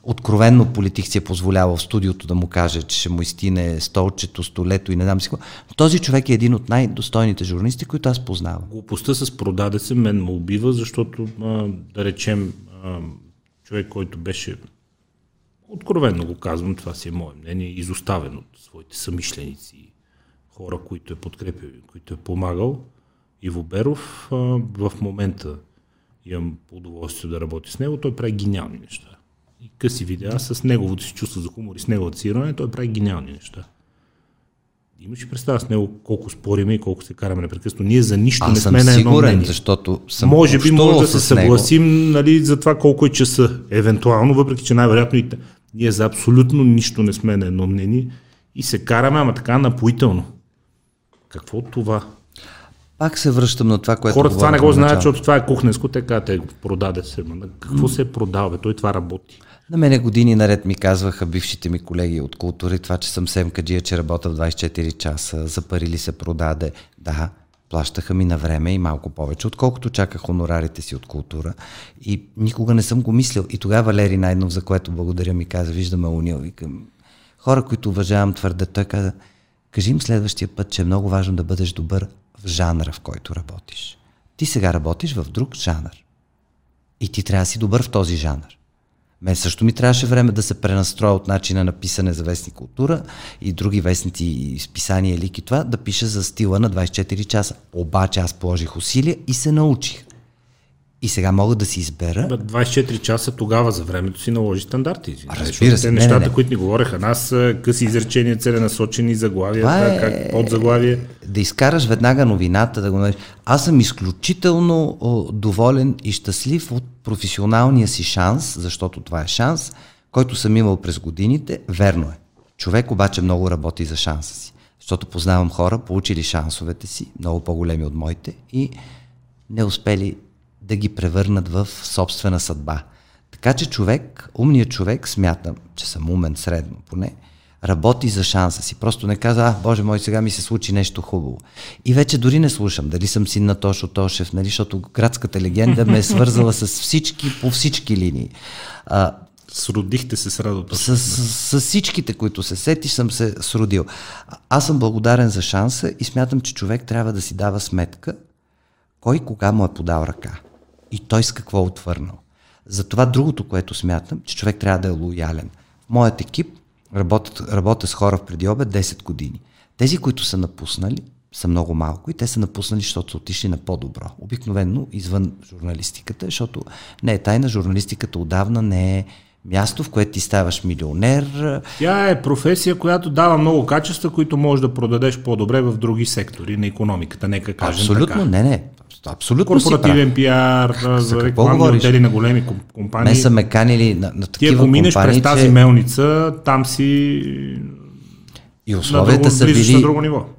откровенно политик си е позволявал в студиото да му каже, че ще му изтине столчето, столето и не знам си какво. Този човек е един от най-достойните журналисти, които аз познавам. Глупостта с продаде се мен ме убива, защото да речем човек, който беше, откровенно го казвам, това си е мое мнение, изоставен от своите съмишленици, хора, които е подкрепил, които е помагал, Иво Беров, в момента имам удоволствие да работя с него, той прави гениални неща. И къси видеа с неговото си чувство за хумор и с неговото си ирония, той прави гениални неща. Имаш ли представа с него колко спориме и колко се караме непрекъснато? Ние за нищо не сме на едно мнение. Защото съм може би може да се съгласим, нали, за това колко е часа. Евентуално, въпреки че най-вероятно и ние за абсолютно нищо не сме на едно мнение и се караме, ама така напоително. Какво от това? Пак се връщам на това, което... Хората това не го знаят, защото това е кухненско, така те го продаде се. Какво се е продал, бе? Той това работи. На мене години наред ми казваха бившите ми колеги от култури това, че съм семкаджия, че работя в 24 часа, за пари ли се продаде. Да, плащаха ми на време и малко повече, отколкото чаках хонорарите си от култура. И никога не съм го мислил. И тогава Валери Найднов, за което благодаря, ми каза, виждаме унил. Викам, хора, които уважавам твърде, той каза, кажи им следващия път, че е много важно да бъдеш добър в жанра, в който работиш. Ти сега работиш в друг жанр. И ти трябва да си добър в този жанр. Мен също ми трябваше време да се пренастроя от начина на писане за Вестник Култура и други вестници и списания, лики това, да пиша за стила на 24 часа. Обаче аз положих усилия и се научих. И сега мога да си избера... 24 часа тогава за времето си наложи стандарти. Разбира се. Нещата, които ни говореха нас, къси изречения, целенасочени, заглавия, как подзаглавие. Да изкараш веднага новината, да го нареш. Аз съм изключително доволен и щастлив от професионалния си шанс, защото това е шанс, който съм имал през годините. Верно е. Човек обаче много работи за шанса си. Защото познавам хора, получили шансовете си, много по-големи от моите, и не успели да ги превърнат в собствена съдба. Така че човек, умният човек, смятам, че съм умен средно поне, работи за шанса си. Просто не казва, боже мой, сега ми се случи нещо хубаво. И вече дори не слушам, дали съм син на Тошо Тошев, нали, защото градската легенда ме е свързала с всички, по всички линии. Сродихте се с радото. С всичките, които се сетиш, съм се сродил. Аз съм благодарен за шанса и смятам, че човек трябва да си дава сметка кой кога му е подал ръка и той с какво е отвърнал. Затова другото, което смятам, че човек трябва да е лоялен. В моят екип работя с хора в преди обед 10 години. Тези, които са напуснали, са много малко и те са напуснали, защото са отишли на по-добро. Обикновено извън журналистиката, защото не е тайна, журналистиката отдавна не е място, в което ти ставаш милионер. Тя е професия, която дава много качества, които можеш да продадеш по-добре в други сектори на икономиката. Нека кажем абсолютно, така. Не. Абсолютно корпоративен пиар, рекламни отдели на големи компании. Не са ме канили на такива компании. Ти поминеш през тази мелница, там си... И условията са били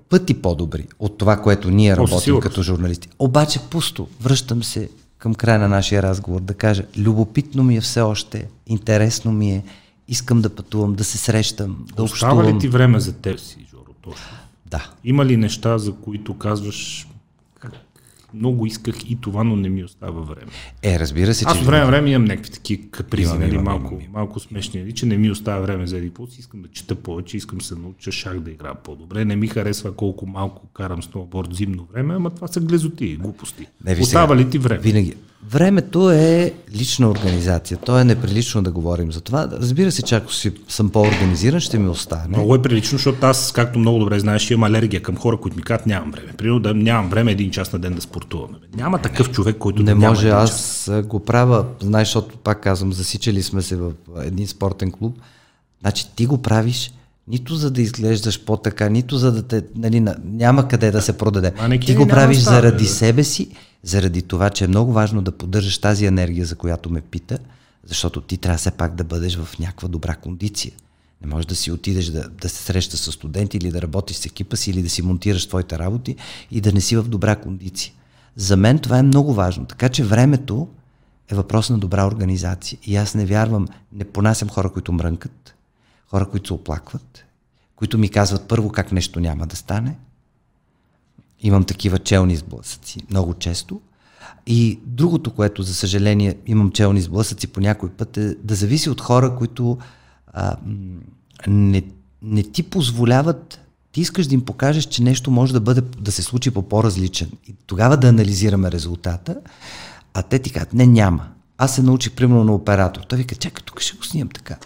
пъти по-добри от това, което ние работим като журналисти. Обаче пусто, връщам се към края на нашия разговор да кажа, любопитно ми е все още, интересно ми е, искам да пътувам, да се срещам, да общувам. Остава ли ти време за теб си, Жоро Тошев? Да. Има ли неща, за които казваш, много исках и това, но не ми остава време? Разбира се, аз време имам някакви такива капризи, малко смешни, че не ми остава време за един път, искам да чета повече, искам да се науча шах да игра по-добре, не ми харесва колко малко карам сноуборд зимно време, ама това са глезоти и глупости. Остава ли ти време? Винаги. Времето е лична организация, то е неприлично да говорим за това. Разбира се, че ако съм по-организиран, ще ми остане. Много е прилично, защото аз, както много добре знаеш, имам алергия към хора, които ми казват, нямам време. Примерно да нямам време един час на ден да спортуваме. Няма такъв човек, който не да може. Аз го правя, знаеш, защото пак казвам, засичали сме се в един спортен клуб. Значи ти го правиш нито за да изглеждаш по-така, нито за да те... Нали, няма къде да се продаде. Ти го правиш заради себе си, заради това, че е много важно да поддържаш тази енергия, за която ме пита, защото ти трябва все пак да бъдеш в някаква добра кондиция. Не можеш да си отидеш да се срещаш с студенти или да работиш с екипа си или да си монтираш твоите работи и да не си в добра кондиция. За мен това е много важно. Така че времето е въпрос на добра организация. И аз не вярвам, не понасям хора, които мрънкат, хора, които се оплакват, които ми казват първо как нещо няма да стане. Имам такива челни сблъсъци много често. И другото, което за съжаление имам челни сблъсъци по някой път, е да зависи от хора, които не ти позволяват, ти искаш да им покажеш, че нещо може да се случи по-различен. И тогава да анализираме резултата, а те ти казват, не, няма. Аз се научих примерно на оператор. Той вика, чакай, тук ще го снимам така.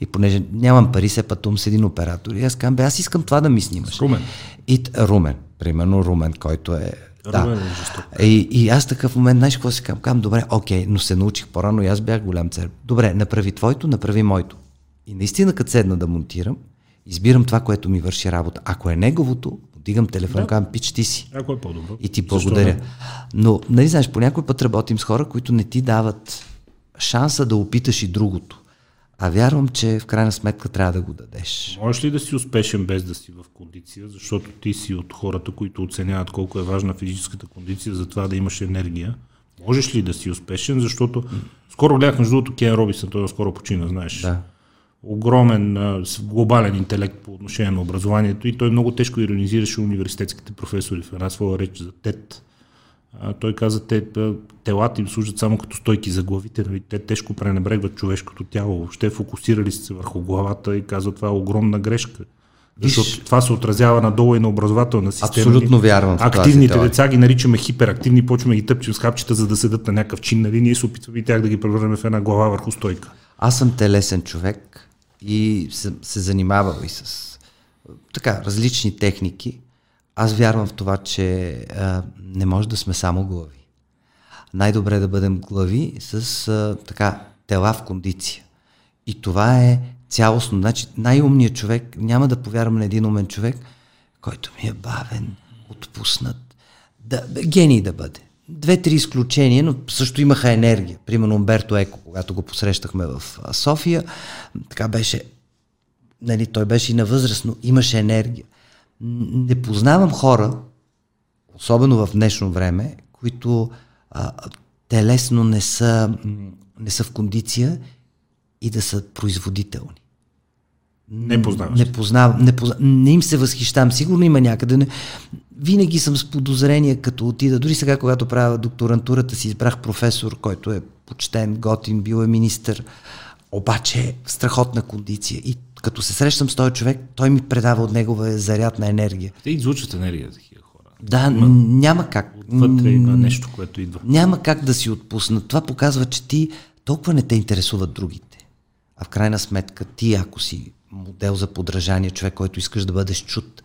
И понеже нямам пари, се пътувам с един оператор. И аз казвам, аз искам това да ми снимаш. Румен. Примерно Румен, който е... Румен, да. И аз такъв момент, знаеш какво си казвам? Добре, окей, но се научих по-рано и аз бях голям церб. Добре, направи твоето, направи моето. И наистина, като седна да монтирам, избирам това, което ми върши работа. Ако е неговото, подигам телефон, казвам, пич, ти си. Ако е по-добро. И ти благодаря. Но, нали знаеш, по някой път работим с хора, които не ти дават шанса да опиташ и другото. А вярвам, че в крайна сметка трябва да го дадеш. Можеш ли да си успешен без да си в кондиция, защото ти си от хората, които оценяват колко е важна физическата кондиция за това да имаш енергия? Можеш ли да си успешен, защото скоро гледах, между другото, Кен Робинсън, той скоро почина, знаеш. Да. Огромен глобален интелект по отношение на образованието и той много тежко иронизираше университетските професори в една своя реч за ТЕТ. Той каза, телата им служат само като стойки за главите, но и те тежко пренебрегват човешкото тяло. Въобще фокусирали се върху главата и казва, това е огромна грешка. Защото това се отразява надолу и на образователна система. Абсолютно вярвам. Активните деца ги наричаме хиперактивни, почваме ги тъпчем с хапчета, за да седат на някакъв чин. Нали? Ние се опитваме и тях да ги превърнем в една глава върху стойка. Аз съм телесен човек и се занимавал и с различни техники. Аз вярвам в това, че не може да сме само глави. Най-добре е да бъдем глави с тела в кондиция. И това е цялостно. Значи най-умният човек, няма да повярвам на един умен човек, който ми е бавен, отпуснат. Гений да бъде. 2-3 изключения, но също имаха енергия. Примерно Умберто Еко, когато го посрещахме в София, така беше, нали, той беше и на възраст, но имаше енергия. Не познавам хора, особено в днешно време, които телесно не са в кондиция и да са производителни. Не им се възхищавам. Сигурно има някъде. Винаги съм с подозрение, като отида. Дори сега, когато правя докторантурата, си избрах професор, който е почтен, готин, бил е министър, обаче е в страхотна кондиция. И като се срещам с този човек, той ми предава от неговия заряд на енергия. Те излучват енергия за такива хора. Да, няма как. Отвътре има нещо, което идва. Няма как да си отпуснат. Това показва, че ти толкова не те интересуват другите. А в крайна сметка ти, ако си модел за подражание, човек, който искаш да бъдеш чут,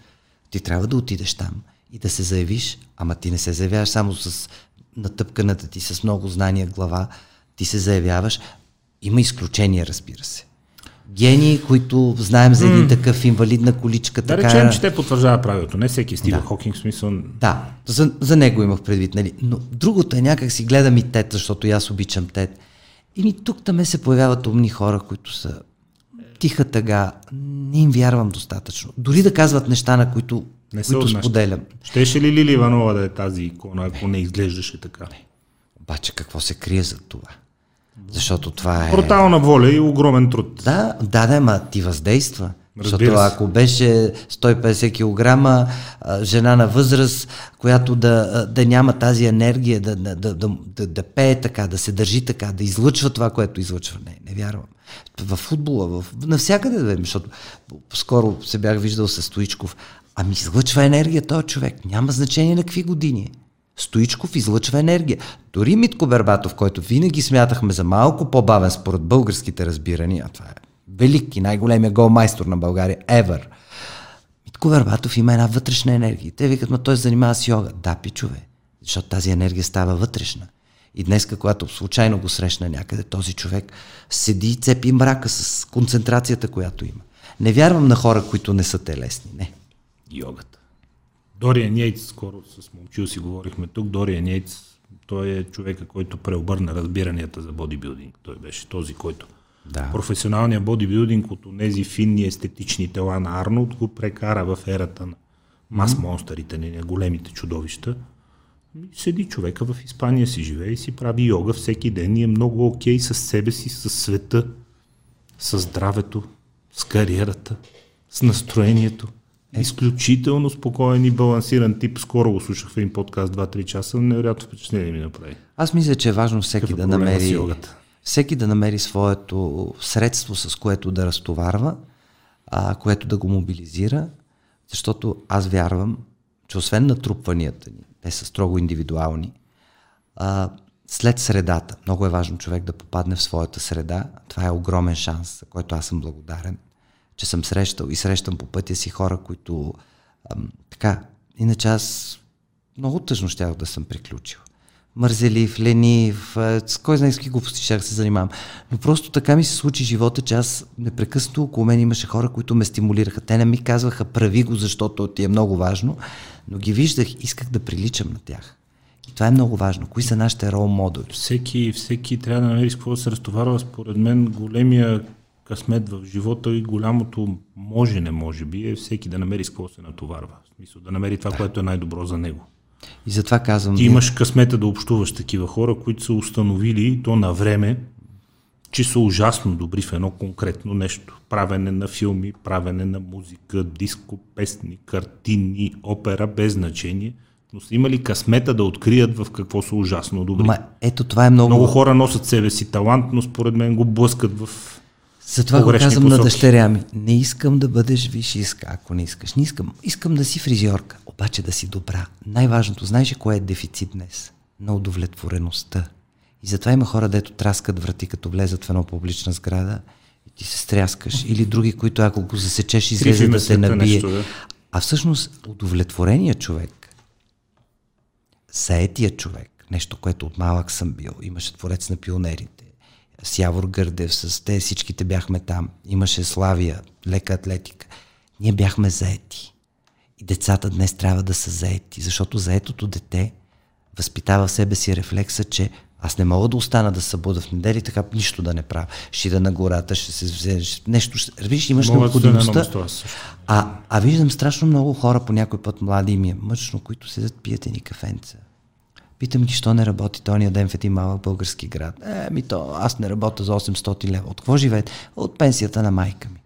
ти трябва да отидеш там и да се заявиш, ама ти не се заявяваш само с натъпканата ти, с много знания глава, ти се заявяваш Има изключения, разбира се. Гении, които знаем за един такъв инвалид на количка. Да, така... речем, че те потвърждава правилото. Не всеки Стивен Хокинг, смисъл... Да, за него имах предвид, нали? Но другото е, някак си гледам и тет, защото и аз обичам тет. И тук там се появяват умни хора, които са тиха тъга. Не им вярвам достатъчно. Дори да казват неща, на които, не които споделям. Щеше ли Лили Иванова да е тази икона, ако не изглеждаше така? Не. Обаче какво се крие за това? Защото това е... Брутална воля и огромен труд. Да, да, да, ма ти въздейства. Разбира се. Защото ако беше 150 кг, жена на възраст, която да няма тази енергия, да пее така, да се държи така, да излъчва това, което излъчва. Не вярвам. В футбола, навсякъде, да, защото скоро се бях виждал с Стоичков. Ами излъчва енергия този човек. Няма значение на какви години. Стоичков излъчва енергия. Дори Митко Бербатов, който винаги смятахме за малко по-бавен според българските разбирания, това е велик и най-големия голмайстор на България ever. Митко Бербатов има една вътрешна енергия. Те викат, но той се занимава с йога. Да, пичове, защото тази енергия става вътрешна. И днес, когато случайно го срещна някъде, този човек седи и цепи мрака с концентрацията, която има. Не вярвам на хора, които не са телесни. Не. Йогата. Дориан Йейтс, скоро с момчил си говорихме тук, Дориан Йейтс, той е човека, който преобърна разбиранията за бодибилдинг. Той беше този, който професионалният бодибилдинг от тези финни естетични тела на Арнолд го прекара в ерата на мас-монстърите, на големите чудовища. Седи човека в Испания, си живее и си прави йога всеки ден и е много окей с себе си, с света, с здравето, с кариерата, с настроението. Изключително спокоен и балансиран тип. Скоро го слушах в един подкаст 2-3 часа. Невероятно впечатление ми направи. Аз мисля, че е важно всеки да намери своето средство, с което да разтоварва, което да го мобилизира, защото аз вярвам, че освен натрупванията ни, те са строго индивидуални, след средата, много е важно човек да попадне в своята среда. Това е огромен шанс, за който аз съм благодарен, че съм срещал и срещам по пътя си хора, които така, иначе аз много тъжно щях да съм приключил. Мързелив, ленив, с кой знае с какви глупости щях се занимавам. Но просто така ми се случи живота, че аз непрекъснато около мен имаше хора, които ме стимулираха. Те не ми казваха прави го, защото ти е много важно, но ги виждах, исках да приличам на тях. И това е много важно. Кои са нашите рол модули? Всеки трябва да намери с какво да се разтоварва. Според мен големия късмет в живота и голямото можене, може би, е всеки да намери с какво се натоварва. В смисъл, да намери това, което е най-добро за него. И затова казвам... Ти имаш късмета да общуваш такива хора, които са установили то на време, че са ужасно добри в едно конкретно нещо. Правене на филми, правене на музика, диско, песни, картини, опера, без значение. Но са имали късмета да открият в какво са ужасно добри. Ма, ето това е много... Много хора носят себе си талант, но според мен го блъскат в... Затова го казвам на дъщеря ми. Не искам да бъдеш вишистка, ако не искаш. Не искам. Искам да си фризьорка, обаче да си добра. Най-важното, знаеш ли кое е дефицит днес? На удовлетвореността. И затова има хора, дето траскат врати, като влезат в една публична сграда и ти се стряскаш. Или други, които ако го засечеш, излезе да те набие. Нещо, да. А всъщност удовлетворения човек, саетия човек, нещо, което от малък съм бил, имаше Творец на пионерите, с Явор Гърдев, с те всичките бяхме там. Имаше Славия, лека атлетика. Ние бяхме заети. И децата днес трябва да са заети, защото заетото дете възпитава в себе си рефлекса, че аз не мога да остана да събуда в неделя, така нищо да не правя. Ще да на гората, ще се вземеш нещо. Виж, имаш необходимостта. А виждам страшно много хора, по някой път млади ми е мъчно, които седят, пият едни кафенца. Питам ги, що не работи тония ден в един малък български град. Аз не работя за 800 лева. От какво живеете? От пенсията на майка ми.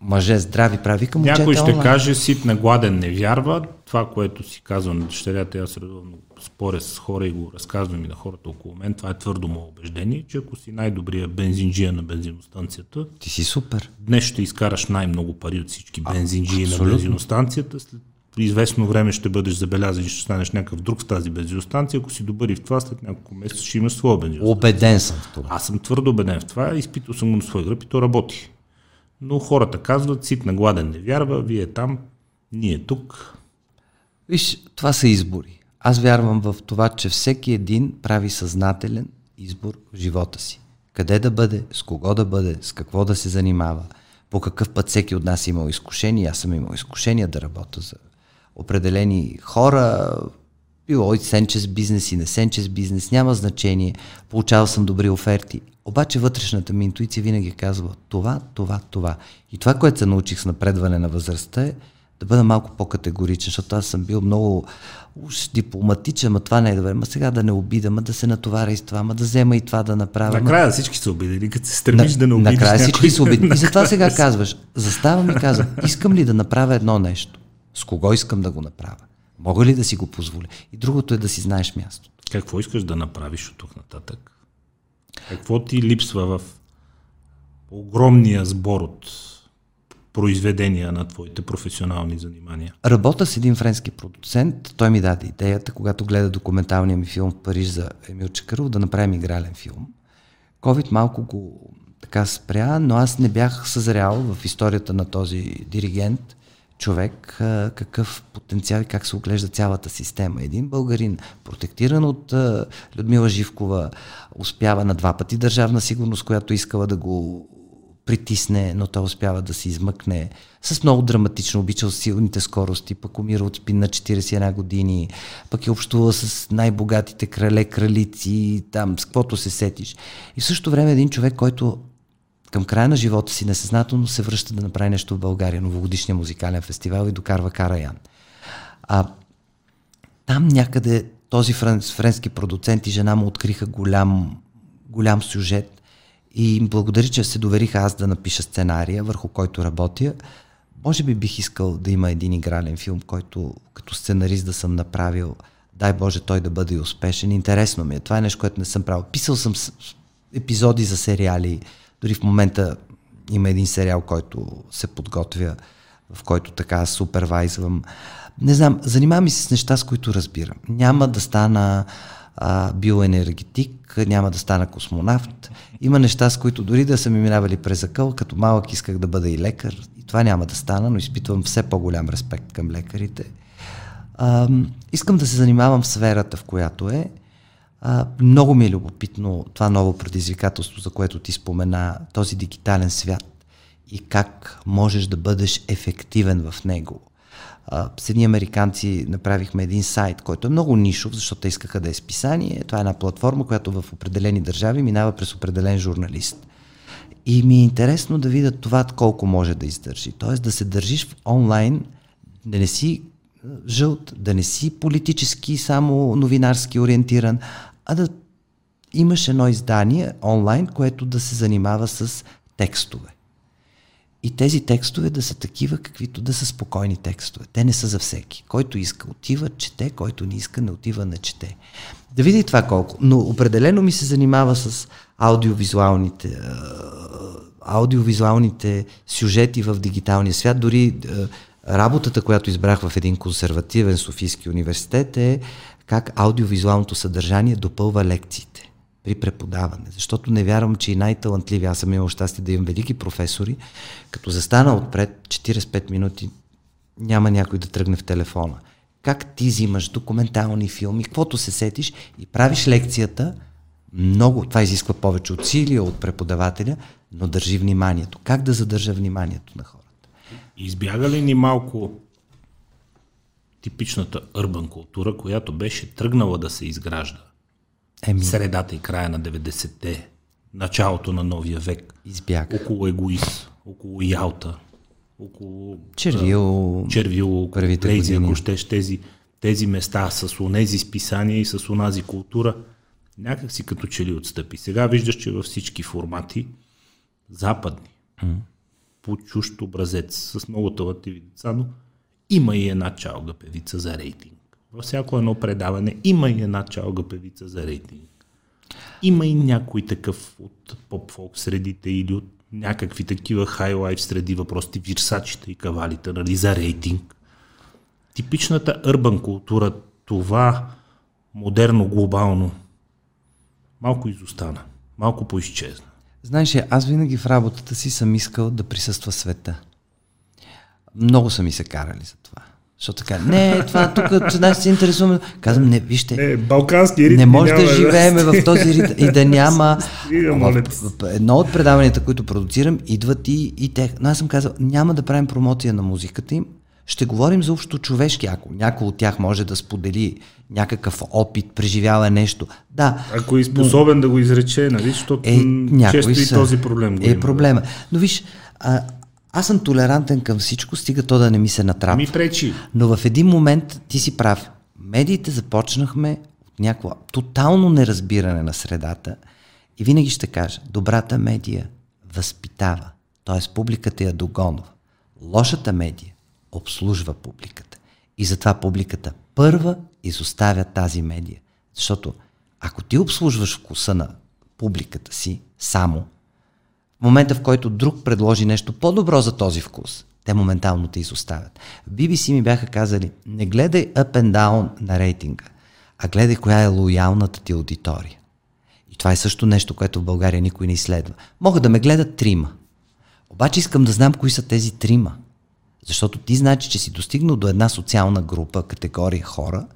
Мъже здрави прави към момчета. Някой ще каже, сит на гладен не вярва. Това, което си казвам на дъщерята, аз редовно споря с хора и го разказвам и на хората около мен. Това е твърдо мое убеждение, че ако си най-добрия бензинджия на бензиностанцията, ти си супер. Днес ще изкараш най-много пари от всички бензинджии на бензиностанцията. При известно време ще бъдеш забелязан, че ще станеш някакъв друг в тази бензиностанция. Ако си добър и в това, след няколко месеца ще имаш своя бензиностанция. Обеден съм в това. Аз съм твърдо убеден в това. Изпитал съм го на свой гръб и то работи. Но хората казват, сит на гладен не вярва, вие там, ние тук. Виж, това са избори. Аз вярвам в това, че всеки един прави съзнателен избор в живота си. Къде да бъде, с кого да бъде, с какво да се занимава, по какъв път всеки от нас е имал изкушение, аз съм имал изкушение да работя за определени хора, било и сенчес бизнес и не сенчес бизнес, няма значение, получавал съм добри оферти. Обаче вътрешната ми интуиция винаги казва това. И това, което се научих с напредване на възрастта е да бъда малко по-категоричен, защото аз съм бил много дипломатичен, ма това не е добре, ма сега да не обида, ма да се натоваря и с това, ма да взема и това да направя. Накрая всички са обидели, като се стремиш да не обидиш. Накрая всички са обидели. И затова сега казваш, заставам и казвам, искам ли да направя едно нещо? С кого искам да го направя? Мога ли да си го позволя? И другото е да си знаеш мястото. Какво искаш да направиш от тук нататък? Какво ти липсва в огромния сбор от произведения на твоите професионални занимания? Работя с един френски продуцент. Той ми даде идеята, когато гледа документалния ми филм в Париж за Емил Чакъров, да направим игрален филм. COVID малко го така спря, но аз не бях съзрял в историята на този диригент, човек, какъв потенциал и как се оглежда цялата система. Един българин, протектиран от Людмила Живкова, успява на два пъти държавна сигурност, която искала да го притисне, но той успява да се измъкне. С много драматично, обичал силните скорости, пък умира от спин на 41 години, пък е общувал с най-богатите крале, кралици, там, с каквото се сетиш. И в същото време един човек, който към края на живота си несъзнателно се връща да направи нещо в България, новогодишния музикален фестивал и докарва Караян. Там някъде този френски продуцент и жена му откриха голям сюжет и им благодаря, че се довериха аз да напиша сценария, върху който работя. Може би бих искал да има един игрален филм, който като сценарист да съм направил. Дай Боже той да бъде успешен. Интересно ми е. Това е нещо, което не съм правил. Писал съм епизоди за сериали. Дори в момента има един сериал, който се подготвя, в който така супервайзвам. Не знам, занимавам се с неща, с които разбирам. Няма да стана биоенергетик, няма да стана космонавт. Има неща, с които дори да са ми минавали през акъл, като малък исках да бъда и лекар. И това няма да стана, но изпитвам все по-голям респект към лекарите. Искам да се занимавам в сферата, в която е. Много ми е любопитно това ново предизвикателство, за което ти спомена, този дигитален свят и как можеш да бъдеш ефективен в него. С едни американци направихме един сайт, който е много нишов, защото те искаха да е списание. Това е една платформа, която в определени държави минава през определен журналист. И ми е интересно да видя това колко може да издържи. Тоест да се държиш в онлайн, да не си жълт, да не си политически, само новинарски ориентиран, а да имаш едно издание онлайн, което да се занимава с текстове. И тези текстове да са такива, каквито да са спокойни текстове. Те не са за всеки. Който иска отива, чете, който не иска не отива, не чете. Да види това колко. Но определено ми се занимава с аудиовизуалните сюжети в дигиталния свят. Дори работата, която избрах в един консервативен Софийски университет е как аудиовизуалното съдържание допълва лекциите при преподаване. Защото не вярвам, че и най-талантливи, аз съм имал щастие да имам велики професори, като застана отпред 45 минути, няма някой да тръгне в телефона. Как ти взимаш документални филми, каквото се сетиш и правиш лекцията, много, това изисква повече усилия от преподавателя, но държи вниманието. Как да задържа вниманието на хората? Избяга ли ни малко типичната урбан култура, която беше тръгнала да се изгражда средата и края на 90-те, началото на новия век? Избяга. Около Егоист, около Ялта, около Червило, Лейзи, ако щеш, тези места с онези списания и с онази култура, някак си като че ли отстъпи. Сега виждаш, че във всички формати западни, по чужд образец, с много талантливи деца, но има и една чалга певица за рейтинг. Във всяко едно предаване има и една чалга певица за рейтинг. Има и някой такъв от поп-фолк средите или от някакви такива хай-лайф среди, въпросите, вирсачите и кавалите, нали, за рейтинг. Типичната урбан култура, това модерно, глобално, малко изостана, малко поизчезна. Знаеш, аз винаги в работата си съм искал да присъства света. Много са ми се карали за това. Защото така, не, това тук че нас се интересува. Казвам, не, вижте, балкански ритми не може да живеем в този ритм и да няма. Едно от предаванията, които продуцирам, идват и те. Но аз съм казал, няма да правим промоция на музиката им, ще говорим за общо човешки. Ако някой от тях може да сподели някакъв опит, преживява нещо. Да, ако е способен да го изрече, нали, защото често и този проблем го има. Е проблема. Но виж, аз съм толерантен към всичко, стига то да не ми се натрапва. Ми пречи. Но в един момент ти си прав. Медиите започнахме от някакво тотално неразбиране на средата и винаги ще кажа, добрата медия възпитава, т.е. публиката я догонва. Лошата медия обслужва публиката. И затова публиката първа изоставя тази медия. Защото ако ти обслужваш вкуса на публиката си само, в момента, в който друг предложи нещо по-добро за този вкус, те моментално те изоставят. BBC ми бяха казали, не гледай up and down на рейтинга, а гледай коя е лоялната ти аудитория. И това е също нещо, което в България никой не изследва. Могат да ме гледат трима. Обаче искам да знам кои са тези трима. Защото ти значи, че си достигнал до една социална група, категория хора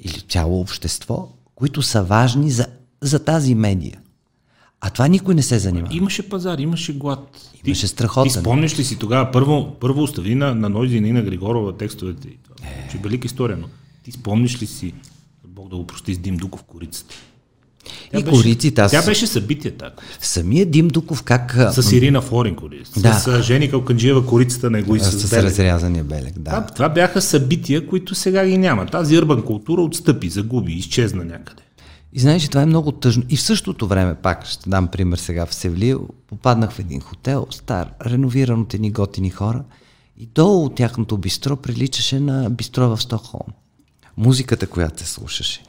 или цяло общество, които са важни за тази медия. А това никой не се занимава. Имаше пазар, имаше глад. Имаше страхотен. Ти спомняш ли си тогава, първо остави на Нойзи и на Григорова текстовете. Че велика история, но ти спомниш ли си, Бог да го прости, с Дим Дуков корицата? Тя беше събитие така. Самия Дим Дуков как... С Ирина Флоринко, с Жени Калканджиева корицата на егоиста с белег. С разрязания белег, да. Това бяха събития, които сега ги няма. Тази урбан култура отстъпи, загуби, изчезна някъде. И знаеш, това е много тъжно. И в същото време, пак ще дам пример сега в Севлио, попаднах в един хотел, стар, реновиран от едни готини хора и долу от тяхното бистро приличаше на бистро в Стокхолм. Музиката, която се слушаше,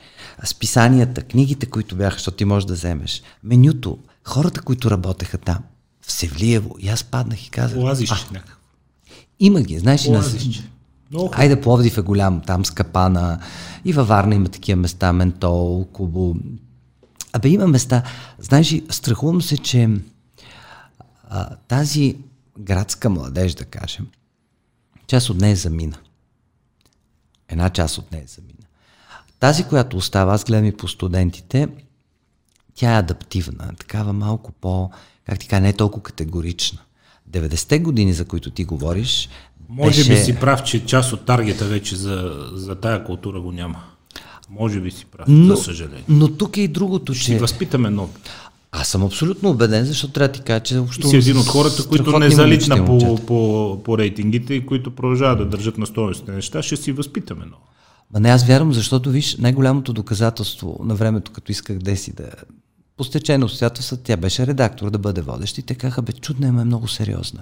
списанията, книгите, които бяха, защото ти можеш да вземеш, менюто, хората, които работеха там, в Севлиево. И аз паднах и казах... Оазище някакво. Има ги, знаеш ли... Айде, Пловдив е голям, там с Капана и във Варна има такива места, Ментол, Кубо. Абе, има места. Знаеш, страхувам се, че тази градска младеж, да кажем, част от нея замина. Една част от нея замина. Тази, която остава, аз гледам и по студентите, тя е адаптивна, такава малко по, как ти кажа, не е толкова категорична. 90-те години, за които ти говориш, може би си прав, че част от таргета вече за тая култура го няма. Може би си прав, за съжаление. Но тук е и другото, че... Ще възпитаме много. Аз съм абсолютно убеден, защото трябва да ти кажа, че... И си един от хората, които не залитна по рейтингите и които продължават да държат на стойностите неща, ще си възпитаме много. Ма не, аз вярвам, защото виж, най-голямото доказателство на времето, като исках Деси да... Постечено обстоятелство, тя беше редактор да бъде водещ и те казаха, бе, чудна е много сериозна.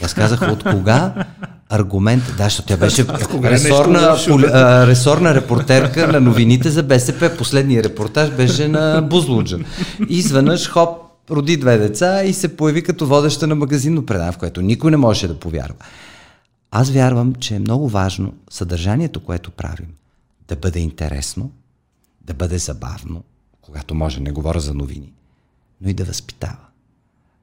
И аз казах, от кога аргумент, да, защото тя беше ресорна репортерка на новините за БСП, последният репортаж беше на Бузлуджа. И изведнъж, хоп, роди две деца и се появи като водеща на магазинно предаване, в което никой не можеше да повярва. Аз вярвам, че е много важно съдържанието, което правим, да бъде интересно, да бъде забавно, когато може, не говоря за новини, но и да възпитава.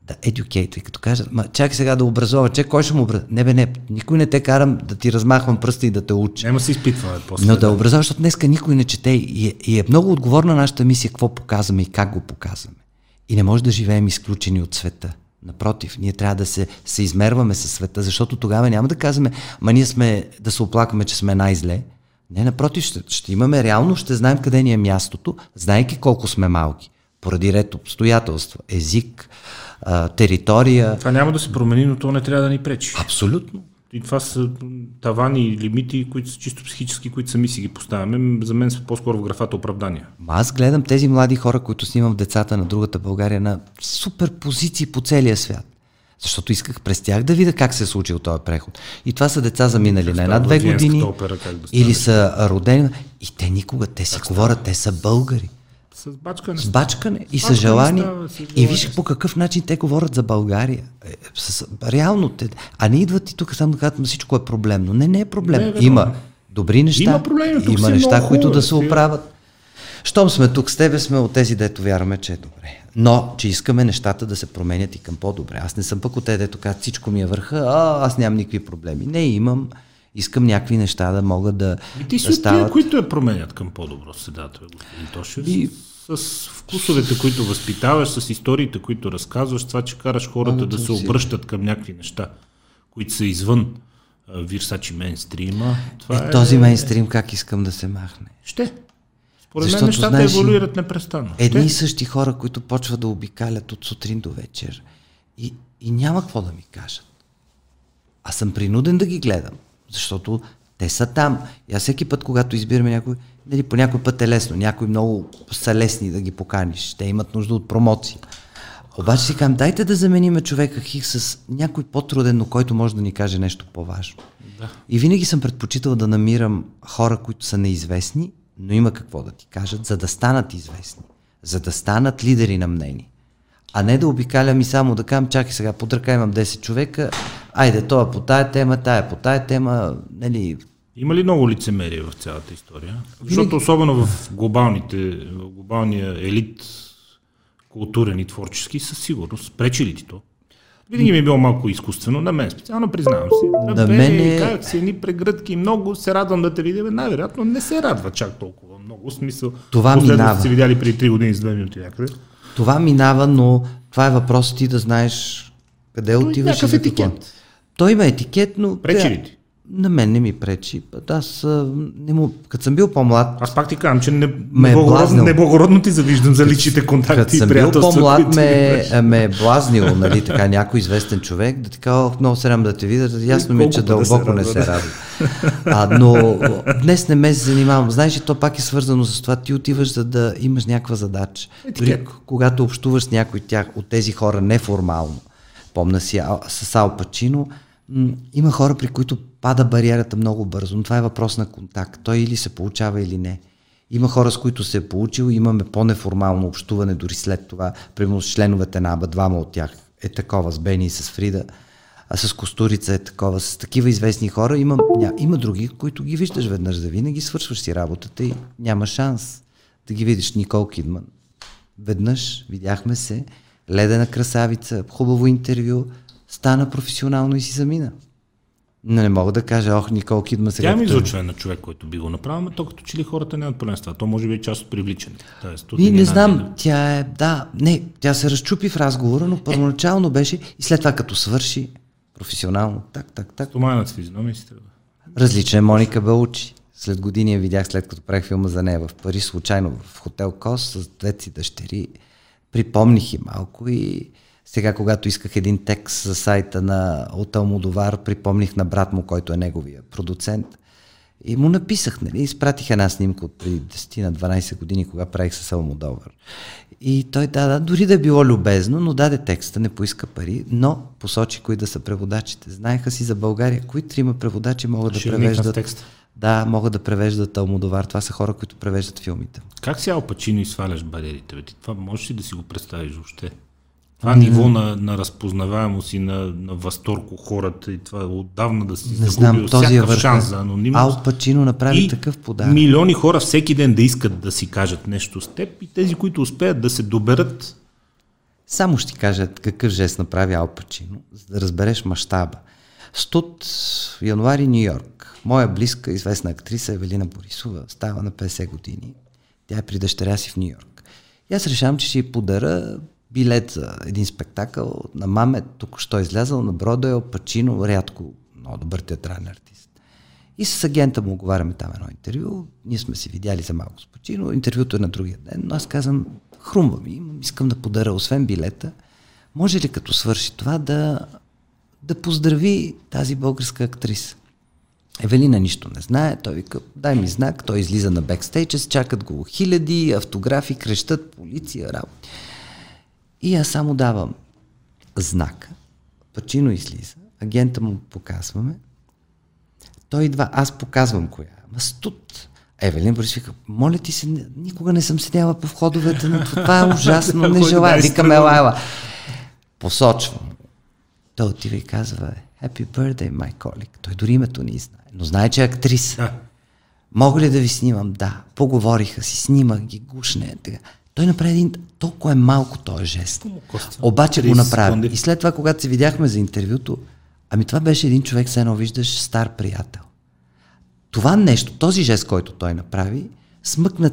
Да едюкейтва. И като кажа, чакай сега да образува, кой ще му образува? Не бе, не, никой не те карам да ти размахвам пръста и да те учи. Няма се изпитваме после. Но да образува, защото днеска никой не чете и е много отговорна нашата мисия, какво показваме и как го показваме. И не може да живеем изключени от света. Напротив, ние трябва да се измерваме със света, защото тогава няма да казваме, ние сме да се оплакваме, че сме най-зле. Не, напротив, ще имаме реално, ще знаем къде ни е мястото, знайки колко сме малки. Поради ред обстоятелства, език, територия. Това няма да се промени, но то не трябва да ни пречи. Абсолютно. И това са тавани и лимити, които са чисто психически, които сами си ги поставяме. За мен са по-скоро в графата оправдания. Аз гледам тези млади хора, които снимам децата на другата България на супер позиции по целия свят. Защото исках през тях да видя как се е случил този преход. И това са деца заминали на една-две години опера, или са родени. И те никога, те си говорят, те са българи. С бачкане. С бачкане и с желание. И виж по какъв начин те говорят за България. Реално те. А не идват и тук само да казват, всичко е проблемно. Не, не е проблем. Има добри неща, има неща, които да се оправят. Щом сме тук с тебе, сме от тези, дето вярваме, че е добре. Но, че искаме нещата да се променят и към по-добре. Аз не съм пък от тези, дето казват, всичко ми е върха, аз нямам никакви проблеми. Не, имам. Искам някакви неща да могат да стават. И ти си да стават... от тия, които я променят към по-добро седата, господин Тошев. И... с вкусовете, които възпитаваш, с историите, които разказваш, това, че караш хората да се обръщат към някакви неща, които са извън вирсачи мейнстрима. Това е, този мейнстрим как искам да се махне? Ще. Според мен нещата еволюират непрестанно. Едни и същи хора, които почват да обикалят от сутрин до вечер и няма какво да ми кажат. Аз съм принуден да ги гледам, защото те са там. И аз всеки път, когато избираме някой, нали, по някой път е лесно, някои много са лесни да ги поканиш, те имат нужда от промоция. Обаче си казвам, дайте да замениме човека Хих с някой по-труден, но който може да ни каже нещо по-важно. Да. И винаги съм предпочитал да намирам хора, които са неизвестни, но има какво да ти кажат, за да станат известни, за да станат лидери на мнение. А не да обикалям и само да кажам, чакай сега, под ръка имам 10 човека, айде, това по тая тема, тая по тая тема, нали... Има ли много лицемерие в цялата история? Защото особено в глобалния елит, културен и творчески, със сигурност, пречи ли ти то? Винаги ми е било малко изкуствено, на мен специално, признавам се. На мен е... Казах си едни прегръдки, много се радвам да те видим, най-вероятно не се радва чак толкова много, в смисъл. Това последно минава. Последно се видяли преди 3 години с 2 минути някъде. Това минава, но това е въпрос ти да знаеш къде отиваш. Някакъв етикет. Той има етикет, но... Пречи ли ти? На мен не ми пречи. Аз не му... Като съм бил по-млад... Аз пак ти казвам, че неблагородно ти завиждам за личните контакти и приятелства. Като съм бил по-млад ме е блазнил, нали, така, някой известен човек, да ти казва, много се рам да те видя, ясно ми е, че дълбоко не се радва. Но днес не ме занимавам. Знаеш, то пак е свързано с това. Ти отиваш, за да имаш някаква задача. Дори когато общуваш с някой от тези хора неформално, помня си с Ал Пачино, има хора, при които пада бариерата много бързо, но това е въпрос на контакт. Той или се получава, или не. Има хора, с които се е получил, имаме по-неформално общуване дори след това. Примерно с членовете на АБА, двама от тях е такова, с Бени и с Фрида, а с Костурица е такова. С такива известни хора има други, които ги виждаш веднъж за винаги, свършваш си работата и няма шанс да ги видиш. Никол Кидман. Веднъж видяхме се, ледена красавица, хубаво интервю, стана професионално и си замина. Но не мога да кажа, Никол Кидман сега... Тя ми изучване на човек, който би го направил, то като че ли хората нямат поленства. То може би е част от привличане. Не знам, тя е... Да, не, тя се разчупи в разговора, но първоначално беше и след това като свърши професионално, так. Стоманът с физиономия си трябва. Различна е Моника Белучи. След години я видях, след като правих филма за нея в Париж, случайно в хотел Кос с двете си дъщери. Припомних и малко и... Сега, когато исках един текст за сайта на Алмодовар, припомних на брат му, който е неговия продуцент. И му написах, нали, изпратих една снимка от преди 10 на 12 години, кога правих с Алмодовар. И той даде, дори да е било любезно, но даде текста, не поиска пари, но посочи кои да са преводачите. Знаеха си за България, кои 3 преводачи могат да превеждат текста. Да, могат да превеждат Алмодовар. Това са хора, които превеждат филмите. Как си Ал Пачино и сваляш бариерите? Ти това можеш ли да си го представиш въобще? Това ниво на разпознаваемост и на възторг у хората и това отдавна да си загубил всякакъв шанс за анонимност. Ал Пачино направи такъв подарък. Милиони хора всеки ден да искат да си кажат нещо с теб и тези, които успеят да се доберат. Само ще ти кажа какъв жест направи Ал Пачино, за да разбереш мащаба. Студ, януари, Нью Йорк. Моя близка, известна актриса Евелина Борисова става на 50 години. Тя е при дъщеря си в Нью Йорк. И аз решавам, че ще й подаря билет за един спектакъл на Мамет, току-що излязъл на Бродуей, Пачино, рядко, много добър театрален артист. И с агента му оговаряме там едно интервю, ние сме си видяли за малко с Пачино, интервюто е на другия ден, но аз казвам, хрумва ми, искам да подаря, освен билета, може ли като свърши това да поздрави тази българска актриса? Евелина нищо не знае, той вика, дай ми знак, той излиза на бекстейджа, чакат го хиляди, автографи, крещат, полиция, работи. И аз само давам знака, Пачино излиза, агента му показваме, той идва, аз показвам коя, мастут. Евелин Борис вика, моля ти се, никога не съм седяла по входовете, но това е ужасно, не желая, викам, ела. Посочвам. Той отива и казва, Happy birthday, my colleague. Той дори името не знае, но знае, че е актриса. Мога ли да ви снимам? Да. Поговориха си, снимах ги, гушне, така. Той направи един толкова малко този жест. Обаче го направи. И след това, когато се видяхме за интервюто, това беше един човек, все едно виждаш стар приятел. това нещо, този жест, който той направи, смъкна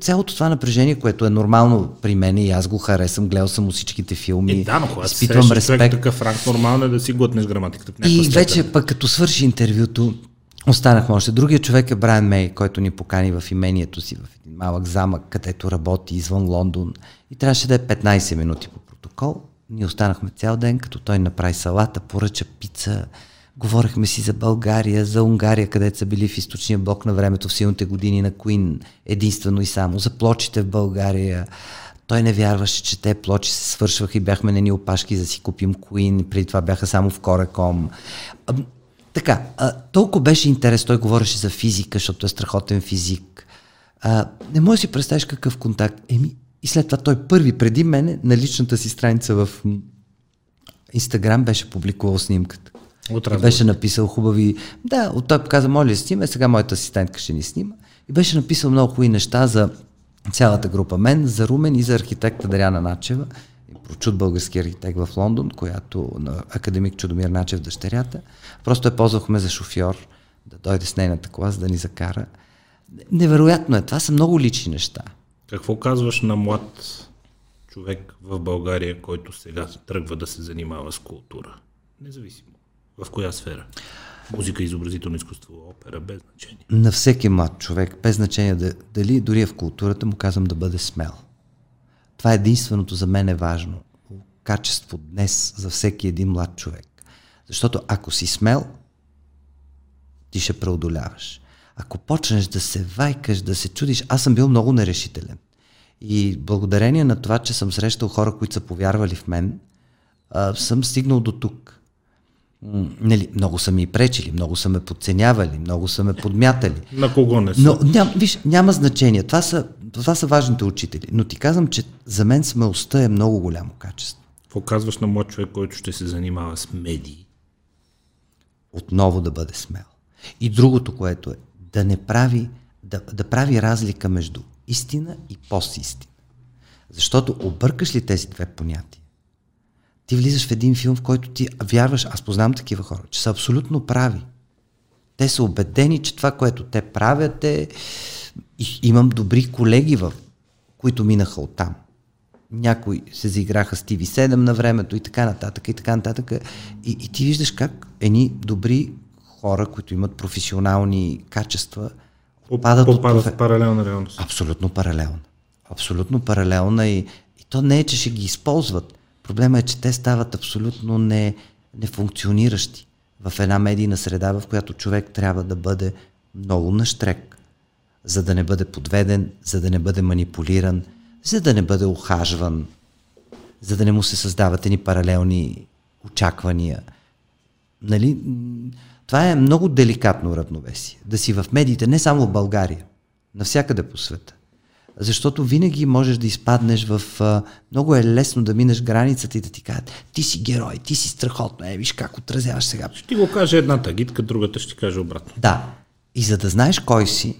цялото това напрежение, което е нормално при мен и аз го харесвам, гледал съм всичките филми, изпитвам респект. Такъв ранг, нормално е да си глътнеш граматиката. И вече пък като свърши интервюто, останахме още. Другия човек е Брайан Мей, който ни покани в имението си, в един малък замък, където работи извън Лондон. И трябваше да е 15 минути по протокол. Ние останахме цял ден, като той направи салата, поръча пица. Говорихме си за България, за Унгария, където са били в източния блок на времето, в силните години на Куин, единствено и само. За плочите в България. Той не вярваше, че те плочи се свършваха и бяхме нени опашки за да си купим Куин. Преди това бяха само в Кораком. Така, толкова беше интерес, той говореше за физика, защото е страхотен физик. Не може да си представиш какъв контакт. И след това той първи, преди мене, на личната си страница в Инстаграм беше публикувал снимката. И беше написал хубави... Да, от той показа, моля да снима, сега моята асистентка ще ни снима. И беше написал много хубави неща за цялата група. Мен, за Румен и за архитекта Даряна Начева, прочут български архитект в Лондон, която на академик Чудомир Начев, дъщерята. Просто я ползвахме за шофьор, да дойде с нейната кола, за да ни закара. Невероятно е, това са много лични неща. Какво казваш на млад човек в България, който сега тръгва да се занимава с култура? Независимо. В коя сфера? Музика, изобразително изкуство, опера, без значение. На всеки млад човек, без значение дали дори е в културата, му казвам да бъде смел. Това е единственото за мен е важно качество днес за всеки един млад човек. Защото ако си смел, ти ще преодоляваш. Ако почнеш да се вайкаш, да се чудиш, аз съм бил много нерешителен. И благодарение на това, че съм срещал хора, които са повярвали в мен, съм стигнал до тук. Нали, много са ми пречили, много са ме подценявали, много са ме подмятали. На кого не са? Но, виж, няма значение. Това са важните учители. Но ти казвам, че за мен смелостта е много голямо качество. Какво казваш на млад човек, който ще се занимава с медии? Отново да бъде смел. И другото, което е, да не прави, да прави разлика между истина и постистина. Защото объркаш ли тези две понятия? Ти влизаш в един филм, в който ти вярваш, аз познавам такива хора, че са абсолютно прави. Те са убедени, че това, което те правят е... И имам добри колеги, които минаха оттам. Някои се заиграха с TV7 на времето и така нататък, и така нататък. И ти виждаш как едни добри хора, които имат професионални качества, попадат в паралелна реалност. Абсолютно паралелна и то не е, че ще ги използват. Проблема е, че те стават абсолютно нефункциониращи в една медийна среда, в която човек трябва да бъде много наштрек, за да не бъде подведен, за да не бъде манипулиран, за да не бъде ухажван, за да не му се създават едни паралелни очаквания. Нали? Това е много деликатно равновесие. Да си в медиите, не само в България, навсякъде по света. Защото винаги можеш да изпаднеш много е лесно да минеш границата и да ти кажат, ти си герой, ти си страхотно, виж как отразяваш сега. Ще ти го каже едната гидка, другата ще ти каже обратно. Да. И за да знаеш кой си,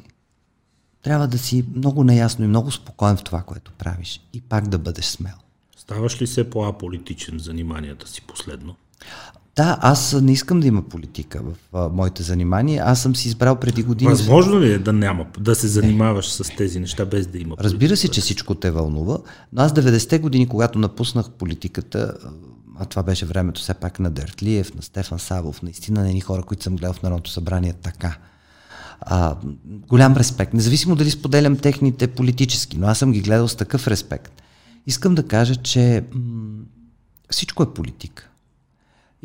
трябва да си много наясно и много спокоен в това, което правиш. И пак да бъдеш смел. Ставаш ли се по-аполитичен в заниманията си последно? Да, аз не искам да има политика в моите занимания. Аз съм си избрал преди години... Възможно ли е да се занимаваш с тези неща без да има политика? Разбира се, че всичко те вълнува, но аз 90-те години, когато напуснах политиката, а това беше времето все пак на Дертлиев, на Стефан Савов, наистина на едни хора, които съм гледал в Народното събрание така. Голям респект, независимо дали споделям техните политически, но аз съм ги гледал с такъв респект. Искам да кажа, че всичко е политика.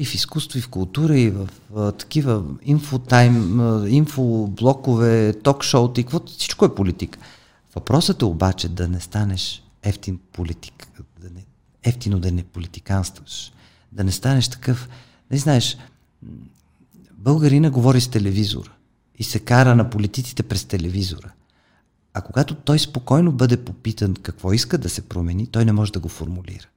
И в изкуство, и в култура, и в такива инфотайм, инфоблокове, ток-шоута и каквото, всичко е политика. Въпросът е обаче да не станеш ефтин политик, ефтино да не политиканстваш, да не станеш такъв, не знаеш, българина говори с телевизора и се кара на политиците през телевизора. А когато той спокойно бъде попитан какво иска да се промени, той не може да го формулира.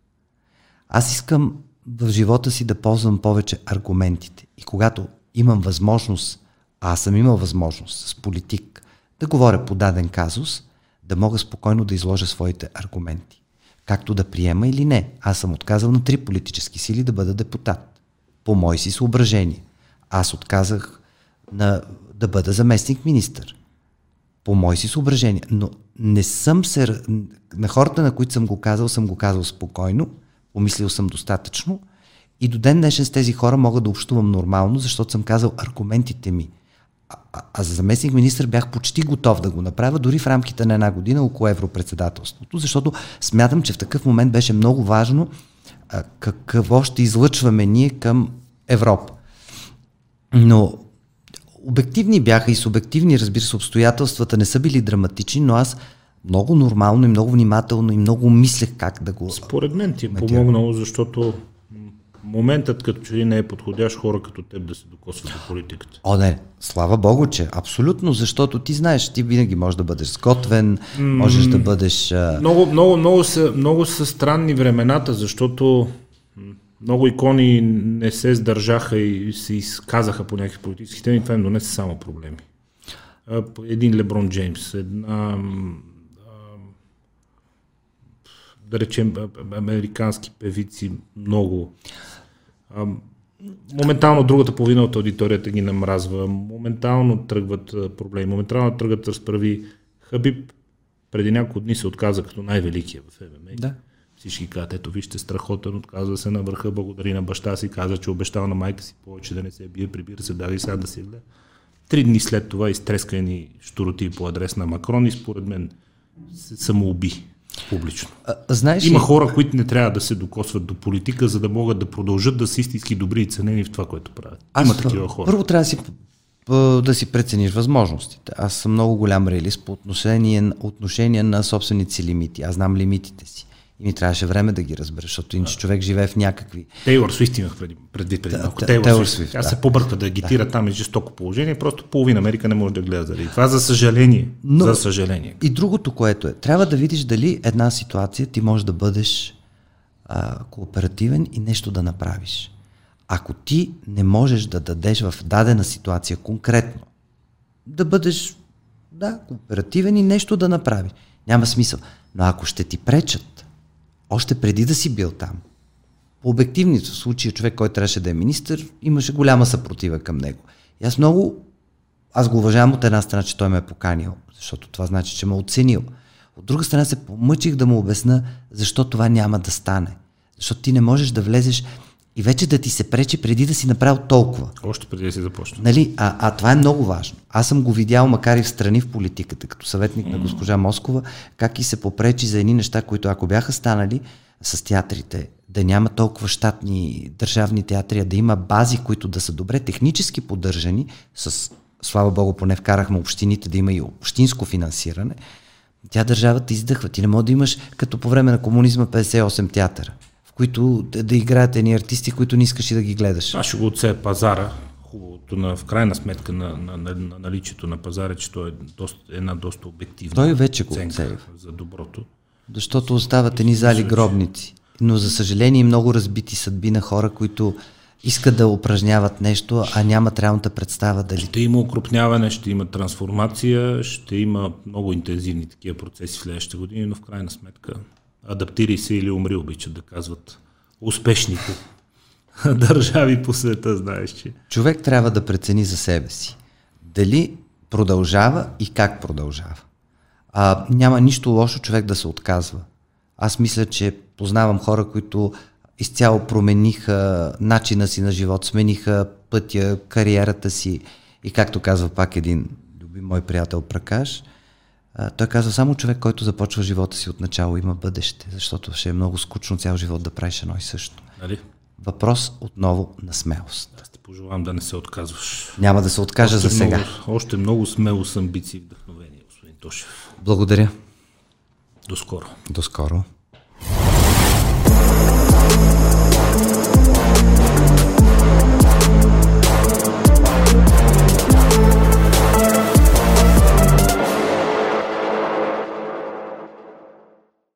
Аз искам в живота си да ползвам повече аргументите. И когато имам възможност, аз съм имал възможност с политик да говоря по даден казус, да мога спокойно да изложа своите аргументи. Както да приема или не. Аз съм отказал на 3 политически сили да бъда депутат. По мои си съображения. Аз отказах да бъда заместник министър. По мои си съображения. Но не съм се... На хората, на които съм го казал, съм го казал спокойно, помислил съм достатъчно и до ден днешен с тези хора мога да общувам нормално, защото съм казал аргументите ми. А за заместник министър бях почти готов да го направя, дори в рамките на една година около европредседателството, защото смятам, че в такъв момент беше много важно какво ще излъчваме ние към Европа. Но обективни бяха и субективни, разбира се, обстоятелствата не са били драматични, но аз много нормално и много внимателно и много мислех как да го... Според мен ти е помогнало, защото моментът като че ли не е подходящ хора като теб да се докосват до политиката. О, не, слава Богу, че абсолютно, защото ти знаеш, ти винаги можеш да бъдеш сготвен, можеш да бъдеш... Много са странни времената, защото много икони не се сдържаха и се изказаха по някакви политически теми, това им донесе само проблеми. Един Леброн Джеймс, една... да речем, американски певици много. Моментално другата половина от аудиторията ги намразва. Моментално тръгват проблеми. Моментално тръгват разправи. Хабиб преди няколко дни се отказа като най-великия в ММА. Да. Всички казват, ето вижте, страхотен, отказва се на върха, благодари на баща си, каза, че обещал на майка си повече да не се бие, прибира се, даде и сега да се гледа. 3 дни след това изтрескани щуроти по адрес на Макрон и според мен се самоуби. Публично. Знаеш, има хора, които не трябва да се докосват до политика, за да могат да продължат да са истински добри и ценени в това, което правят. Има такива хора. Първо трябва да си прецениш възможностите. Аз съм много голям реалист по отношение на собствените си лимити. Аз знам лимитите си. И ми трябваше време да ги разбера, защото иначе човек живее в някакви... Тейлор Суифт имах преди малко. Тейлор Суифт. Аз се побърка да агитира там и жестоко положение, просто половина Америка не може да гледа заради това. За съжаление. Но, за съжаление. И другото, което е, трябва да видиш дали една ситуация ти можеш да бъдеш кооперативен и нещо да направиш. Ако ти не можеш да дадеш в дадена ситуация конкретно, да бъдеш кооперативен и нещо да направиш. Няма смисъл. Но ако ще ти пречат, още преди да си бил там. По обективни случаи, човек, който трябваше да е министър, имаше голяма съпротива към него. И аз го уважавам от една страна, че той ме е поканил, защото това значи, че ме оценил. От друга страна се помъчих да му обясна защо това няма да стане. Защото ти не можеш да влезеш и вече да ти се пречи преди да си направил толкова. Още преди да си започна. Нали? А това е много важно. Аз съм го видял, макар и в страни в политиката, като съветник на госпожа Москова, как и се попречи за едни неща, които ако бяха станали с театрите, да няма толкова щатни държавни театри, а да има бази, които да са добре технически поддържани, слава Богу, поне вкарахме общините да има и общинско финансиране, тя държавата издъхва. Ти не може да имаш, като по време на комунизма, 58 театъра, които да играят едни артисти, които не искаш и да ги гледаш. Аз ще го отсея пазара. Хубавото в крайна сметка на наличието на пазара, че той е една доста обективна той вече го оценка за доброто. Защото остават едни зали гробници. Но за съжаление много разбити съдби на хора, които искат да упражняват нещо, а нямат реалната представа дали. Ще има укрупняване, ще има трансформация, ще има много интензивни такива процеси в следващите години, но в крайна сметка адаптири се или умри, обичат да казват успешните държави по света, знаеш, че... Човек трябва да прецени за себе си. Дали продължава и как продължава. Няма нищо лошо човек да се отказва. Аз мисля, че познавам хора, които изцяло промениха начина си на живот, смениха пътя, кариерата си и както казва пак един любим мой приятел Пракаш, той казва, само човек, който започва живота си от начало, има бъдеще, защото ще е много скучно цял живот да правиш едно и също. Нали? Въпрос отново на смелост. Аз ти пожелавам да не се отказваш. Няма да се откажа още за сега. Още много смело с амбиции и вдъхновение, господин Тошев. Благодаря. До скоро. До скоро.